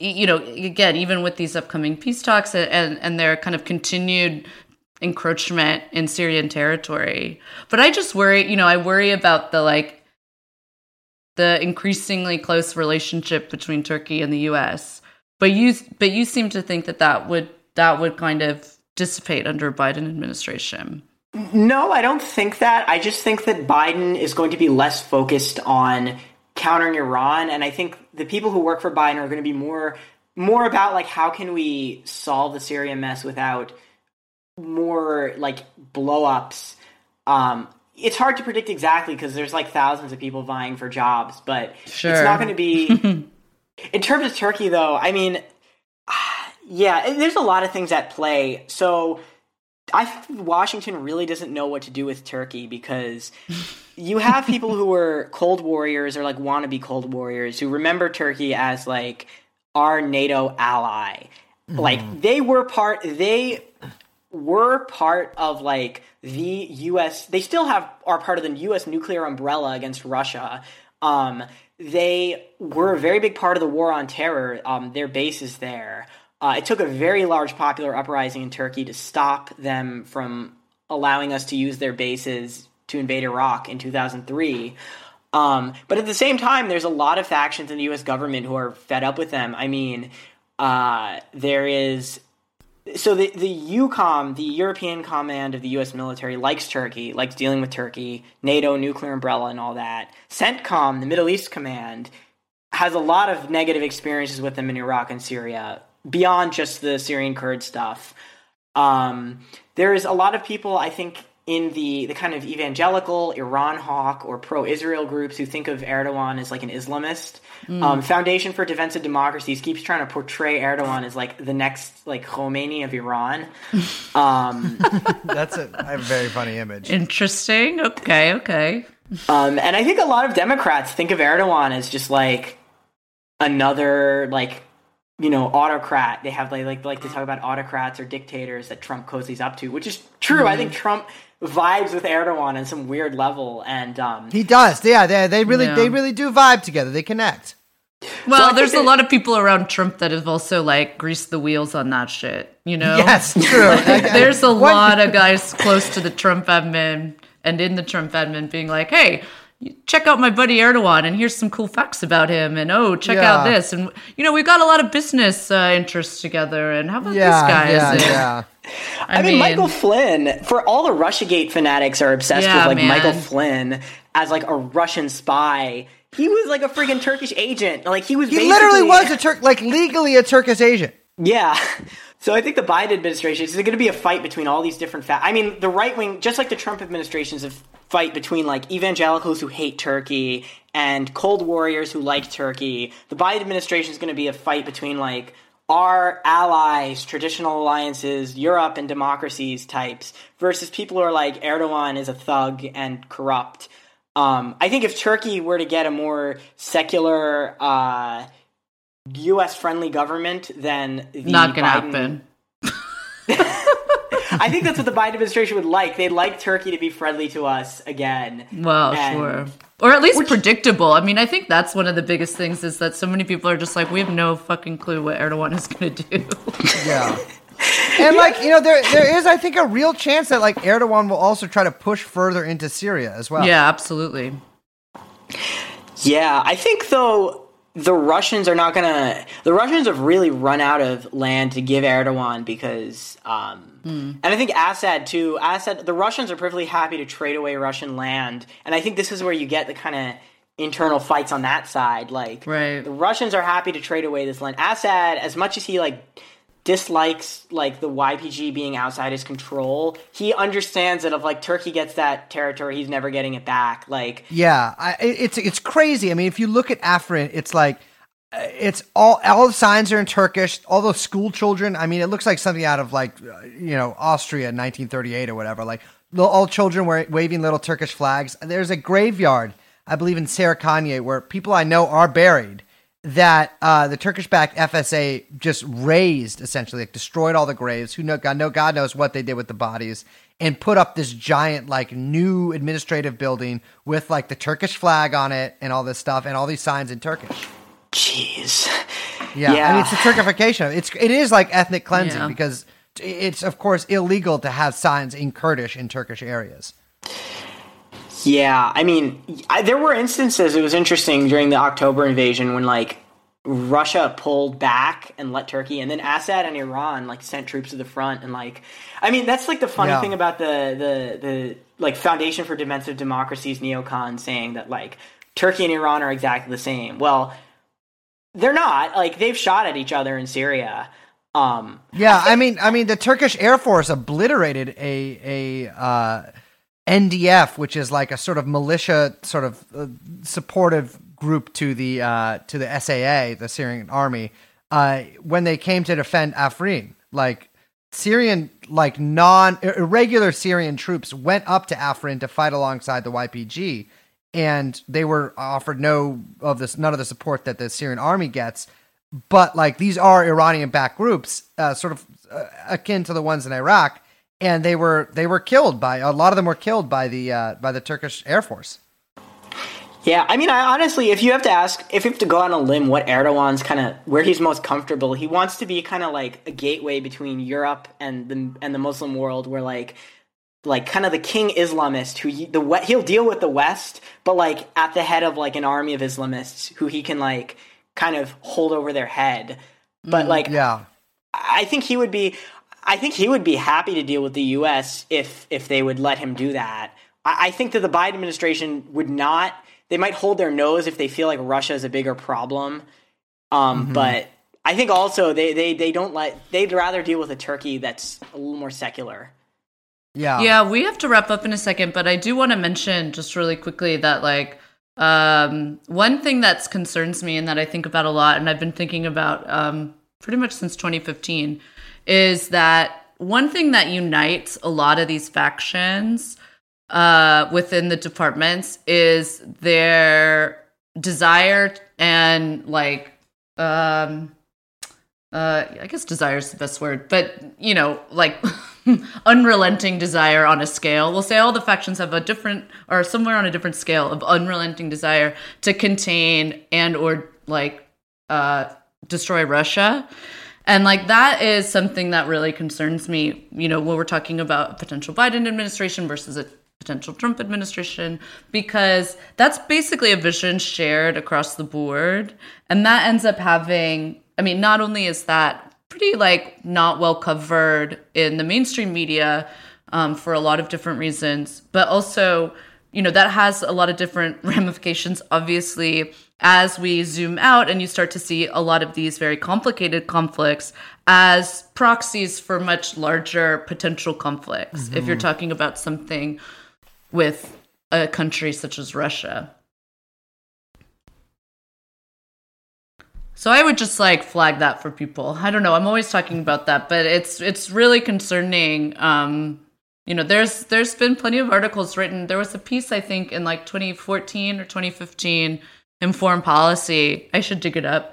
you know, again, even with these upcoming peace talks and, and their kind of continued encroachment in Syrian territory. But I just worry, you know, I worry about the, like, the increasingly close relationship between Turkey and the U S. But you, but you seem to think that that would, that would kind of dissipate under a Biden administration. No, I don't think that. I just think that Biden is going to be less focused on countering Iran, and I think the people who work for Biden are going to be more more about like how can we solve the Syria mess without more like blow-ups. Um, it's hard to predict exactly because there's like thousands of people vying for jobs, but sure. It's not going to be – in terms of Turkey though, I mean, yeah, there's a lot of things at play. So I think Washington really doesn't know what to do with Turkey because – you have people who were Cold Warriors or like wannabe Cold Warriors who remember Turkey as like our NATO ally. Mm. Like they were part, they were part of like the U S. They still have are part of the U S nuclear umbrella against Russia. Um, they were a very big part of the war on terror. Um, their base is there. Uh, it took a very large popular uprising in Turkey to stop them from allowing us to use their bases to invade Iraq in two thousand three. Um, but at the same time, there's a lot of factions in the U S government who are fed up with them. I mean, uh, there is – so the, the EUCOM, the European Command of the U S military, likes Turkey, likes dealing with Turkey, NATO, nuclear umbrella and all that. CENTCOM, the Middle East Command, has a lot of negative experiences with them in Iraq and Syria beyond just the Syrian Kurd stuff. Um, there is a lot of people, I think – in the, the kind of evangelical Iran hawk or pro-Israel groups who think of Erdogan as like an Islamist. Mm. Um, Foundation for Defense of Democracies keeps trying to portray Erdogan as like the next like Khomeini of Iran. Um, That's a, a very funny image. Interesting. Okay, okay. Um, and I think a lot of Democrats think of Erdogan as just like another like, you know, autocrat. They have like, like, like to talk about autocrats or dictators that Trump cozies up to, which is true. Mm-hmm. I think Trump vibes with Erdogan in some weird level, and um he does. Yeah, they they really yeah. they really do vibe together. They connect. Well, so there's a it, lot of people around Trump that have also like greased the wheels on that shit, you know? Yes, true. Like, there's a what? lot of guys close to the Trump admin and in the Trump admin being like, "Hey, check out my buddy Erdogan, and here's some cool facts about him. And oh, check yeah. out this. And you know, we've got a lot of business uh, interests together. And how about yeah, this guy?" Yeah, is yeah. I, I mean, mean, Michael Flynn. For all the Russiagate fanatics are obsessed yeah, with like man. Michael Flynn as like a Russian spy. He was like a freaking Turkish agent. Like he was. He basically, literally was a Turk, like legally a Turkish agent. Yeah. So I think the Biden administration is going to be a fight between all these different factions. I mean, the right wing, just like the Trump administration, is a fight between like evangelicals who hate Turkey and cold warriors who like Turkey. The Biden administration is going to be a fight between like our allies, traditional alliances, Europe and democracies types versus people who are like Erdogan is a thug and corrupt. Um, I think if Turkey were to get a more secular, uh, U S friendly government, then the not going to happen. I think that's what the Biden administration would like. They'd like Turkey to be friendly to us again. Well, and, sure. Or at least which, predictable. I mean, I think that's one of the biggest things is that so many people are just like, we have no fucking clue what Erdogan is going to do. Yeah. And like, you know, there there is, I think, a real chance that like Erdogan will also try to push further into Syria as well. Yeah, absolutely. Yeah, I think though... The Russians are not going to – the Russians have really run out of land to give Erdogan because um, – mm. and I think Assad too. Assad – the Russians are perfectly happy to trade away Russian land, and I think this is where you get the kind of internal fights on that side. Like right. The Russians are happy to trade away this land. Assad, as much as he like dislikes like the Y P G being outside his control, he understands that if like Turkey gets that territory, he's never getting it back. Like, yeah, I, it's it's crazy. I mean, if you look at Afrin, it's like it's all all the signs are in Turkish. All those school children. I mean, it looks like something out of like you know Austria in nineteen thirty-eight or whatever. Like all children were waving little Turkish flags. There's a graveyard, I believe, in Serikanye where people I know are buried. That uh, the Turkish-backed F S A just razed, essentially, like destroyed all the graves. Who know God, no God knows what they did with the bodies, and put up this giant, like, new administrative building with like the Turkish flag on it and all this stuff and all these signs in Turkish. Jeez, yeah, yeah. I mean, it's the Turkification. It's it is like ethnic cleansing yeah. because it's of course illegal to have signs in Kurdish in Turkish areas. Yeah, I mean, I, there were instances, it was interesting during the October invasion when, like, Russia pulled back and let Turkey, and then Assad and Iran, like, sent troops to the front, and, like, I mean, that's, like, the funny yeah. thing about the, the, the, like, Foundation for Defensive Democracies neocon saying that, like, Turkey and Iran are exactly the same. Well, they're not. Like, they've shot at each other in Syria. Um, yeah, I, think- I mean, I mean, the Turkish Air Force obliterated a, a, uh... N D F, which is like a sort of militia, sort of uh, supportive group to the uh, to the S A A, the Syrian army, uh, when they came to defend Afrin, like Syrian, like non irregular Syrian troops went up to Afrin to fight alongside the Y P G, and they were offered no of this none of the support that the Syrian army gets. But like these are Iranian-backed groups, uh, sort of uh, akin to the ones in Iraq. And they were they were killed by a lot of them were killed by the uh, by the Turkish Air Force. Yeah, I mean, I honestly, if you have to ask, if you have to go on a limb, what Erdogan's kind of where he's most comfortable, he wants to be kind of like a gateway between Europe and the and the Muslim world, where like like kind of the king Islamist who the he'll deal with the West, but like at the head of like an army of Islamists who he can like kind of hold over their head. But like, yeah, I think he would be. I think he would be happy to deal with the U S if if they would let him do that. I, I think that the Biden administration would not – they might hold their nose if they feel like Russia is a bigger problem. Um, mm-hmm. But I think also they, they, they don't like – they'd rather deal with a Turkey that's a little more secular. Yeah. Yeah, we have to wrap up in a second, but I do want to mention just really quickly that like um, one thing that concerns me and that I think about a lot and I've been thinking about um, pretty much since twenty fifteen – is that one thing that unites a lot of these factions uh, within the departments is their desire and like, um, uh, I guess desire is the best word, but you know, like unrelenting desire on a scale. We'll say all the factions have a different or somewhere on a different scale of unrelenting desire to contain and or like uh, destroy Russia. And like that is something that really concerns me, you know, when we're talking about a potential Biden administration versus a potential Trump administration, because that's basically a vision shared across the board. And that ends up having, I mean, not only is that pretty like not well covered in the mainstream media um, for a lot of different reasons, but also you know, that has a lot of different ramifications, obviously, as we zoom out and you start to see a lot of these very complicated conflicts as proxies for much larger potential conflicts, mm-hmm. if you're talking about something with a country such as Russia. So I would just like flag that for people. I don't know. I'm always talking about that, but it's it's really concerning. Um, you know, there's there's been plenty of articles written. There was a piece, I think, in like twenty fourteen or twenty fifteen in Foreign Policy. I should dig it up.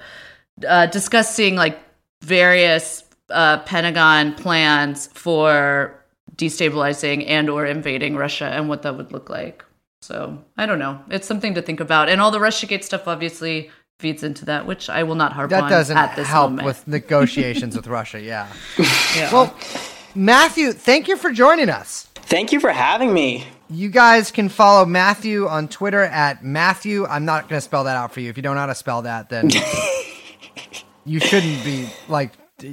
Uh, discussing like various uh, Pentagon plans for destabilizing and or invading Russia and what that would look like. So I don't know. It's something to think about. And all the Russiagate stuff, obviously, feeds into that, which I will not harp on at this moment. That doesn't help with negotiations with Russia, yeah. yeah. Well, Matthew, thank you for joining us. Thank you for having me. You guys can follow Matthew on Twitter at Matthew. I'm not going to spell that out for you. If you don't know how to spell that, then you shouldn't be like,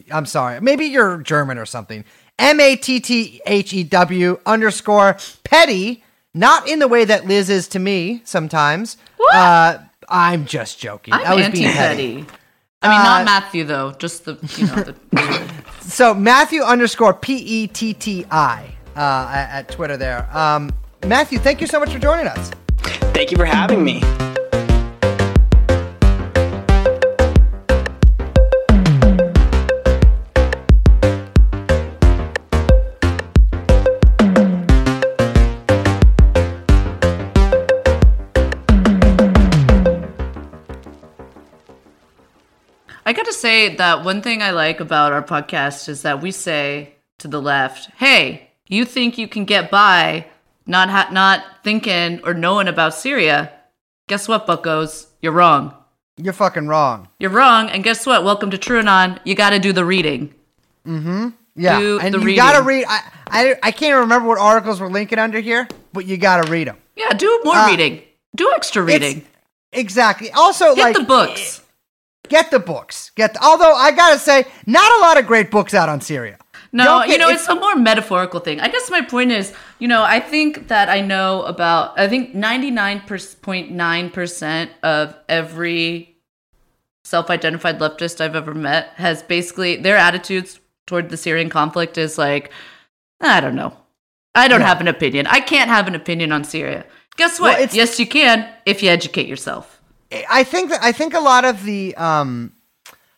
I'm sorry. Maybe you're German or something. M A T T H E W underscore petty. Not in the way that Liz is to me sometimes. What? Uh, I'm just joking. I'm I was being petty. I mean, uh, not Matthew though. Just the you know. The so Matthew underscore P E T T I uh, at Twitter there. Um, Matthew, thank you so much for joining us. Thank you for having me. I got to say that one thing I like about our podcast is that we say to the left, hey, you think you can get by not ha- not thinking or knowing about Syria? Guess what, buckos? You're wrong. You're fucking wrong. You're wrong. And guess what? Welcome to TrueAnon. You got to do the reading. Mm-hmm. Yeah. Do and you got to read. I, I, I can't remember what articles we're linking under here, but you got to read them. Yeah. Do more uh, reading. Do extra reading. Exactly. Also, get like. Get the books. It, Get the books. Get the, although I gotta say, not a lot of great books out on Syria. No, get, you know, it's, it's a more metaphorical thing. I guess my point is, you know, I think that I know about, I think ninety-nine point nine percent of every self-identified leftist I've ever met has basically, their attitudes toward the Syrian conflict is like, I don't know. I don't yeah. have an opinion. I can't have an opinion on Syria. Guess what? Well, yes, you can if you educate yourself. I think that I think a lot of the um,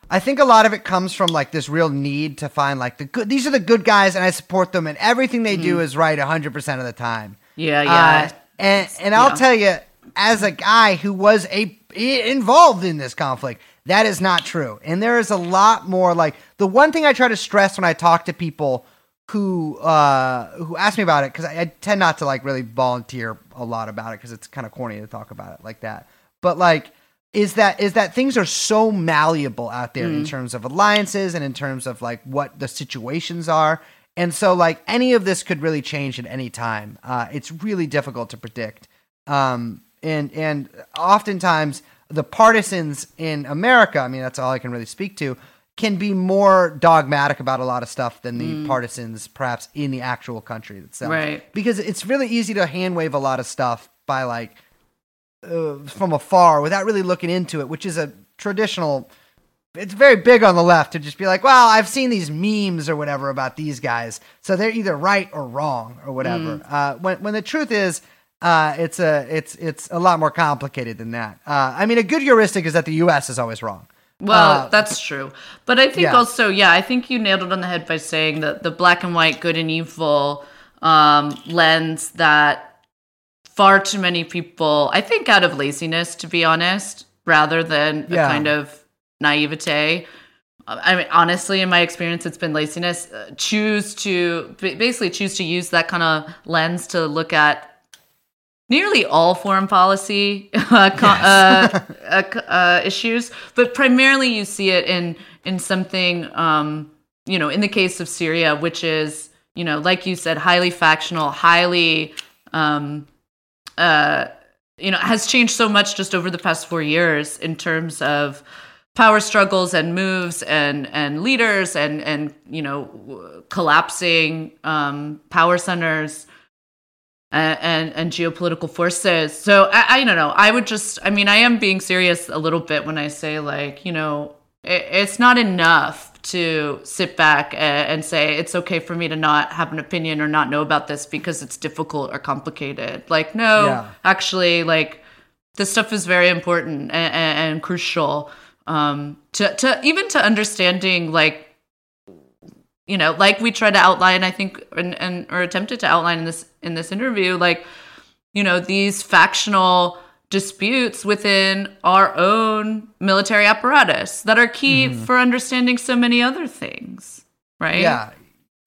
I think a lot of it comes from like this real need to find like the good. These are the good guys, and I support them, and everything they mm-hmm. do is right one hundred percent of the time. Yeah, yeah. Uh, and and I'll yeah. tell you, as a guy who was a involved in this conflict, that is not true. And there is a lot more like the one thing I try to stress when I talk to people who uh, who ask me about it, because I, I tend not to like really volunteer a lot about it because it's kind of corny to talk about it like that. But like, is that is that things are so malleable out there mm. in terms of alliances and in terms of like what the situations are. And so like any of this could really change at any time. Uh, it's really difficult to predict. Um, and and oftentimes the partisans in America, I mean, that's all I can really speak to, can be more dogmatic about a lot of stuff than the mm. partisans perhaps in the actual country itself. Right. Because it's really easy to hand wave a lot of stuff by like, Uh, from afar without really looking into it, which is a traditional, it's very big on the left to just be like, well, I've seen these memes or whatever about these guys, so they're either right or wrong or whatever. Mm. Uh, when when the truth is, uh, it's a it's it's a lot more complicated than that. Uh, I mean, a good heuristic is that the U S is always wrong. Well, uh, that's true. But I think yeah. also, yeah, I think you nailed it on the head by saying that the black and white, good and evil um, lens that far too many people, I think out of laziness, to be honest, rather than yeah. a kind of naivete. I mean, honestly, in my experience, it's been laziness. Uh, choose to, basically choose to use that kind of lens to look at nearly all foreign policy uh, yes. uh, uh, uh, issues. But primarily you see it in, in something, um, you know, in the case of Syria, which is, you know, like you said, highly factional, highly... Um, Uh, you know, has changed so much just over the past four years in terms of power struggles and moves and and leaders and, and you know, collapsing um, power centers. and, and, and geopolitical forces. So I, I don't know. I would just, I mean, I am being serious a little bit when I say, like, you know, it, it's not enough to sit back and, and say, it's okay for me to not have an opinion or not know about this because it's difficult or complicated. Like, no, yeah. actually, like, this stuff is very important and, and, and crucial um, to, to even to understanding, like, you know, like we try to outline, I think, and, and or attempted to outline in this in this interview, like, you know, these factional disputes within our own military apparatus that are key mm-hmm. for understanding so many other things, right? Yeah,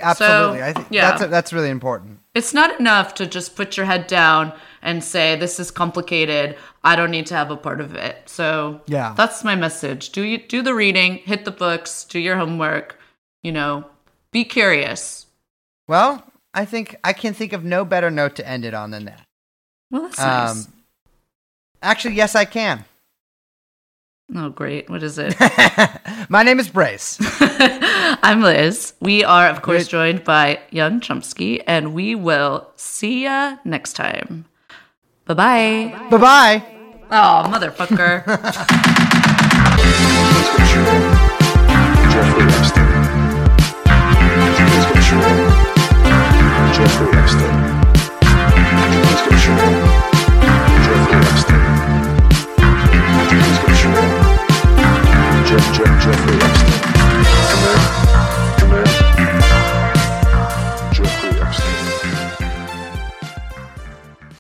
absolutely. So, I think yeah. that's that's really important. It's not enough to just put your head down and say, this is complicated, I don't need to have a part of it. So yeah, that's my message. Do you do the reading, hit the books, do your homework, you know. Be curious. Well, I think I can think of no better note to end it on than that. Well, that's um, nice. Actually, yes, I can. Oh, great. What is it? My name is Brace. I'm Liz. We are, of course, joined by Jan Chomsky, and we will see ya next time. Bye-bye. Bye-bye. Oh, motherfucker. Jeffrey Epstein. Jeffrey Epstein. Jeff, Jeff, Jeffrey Epstein.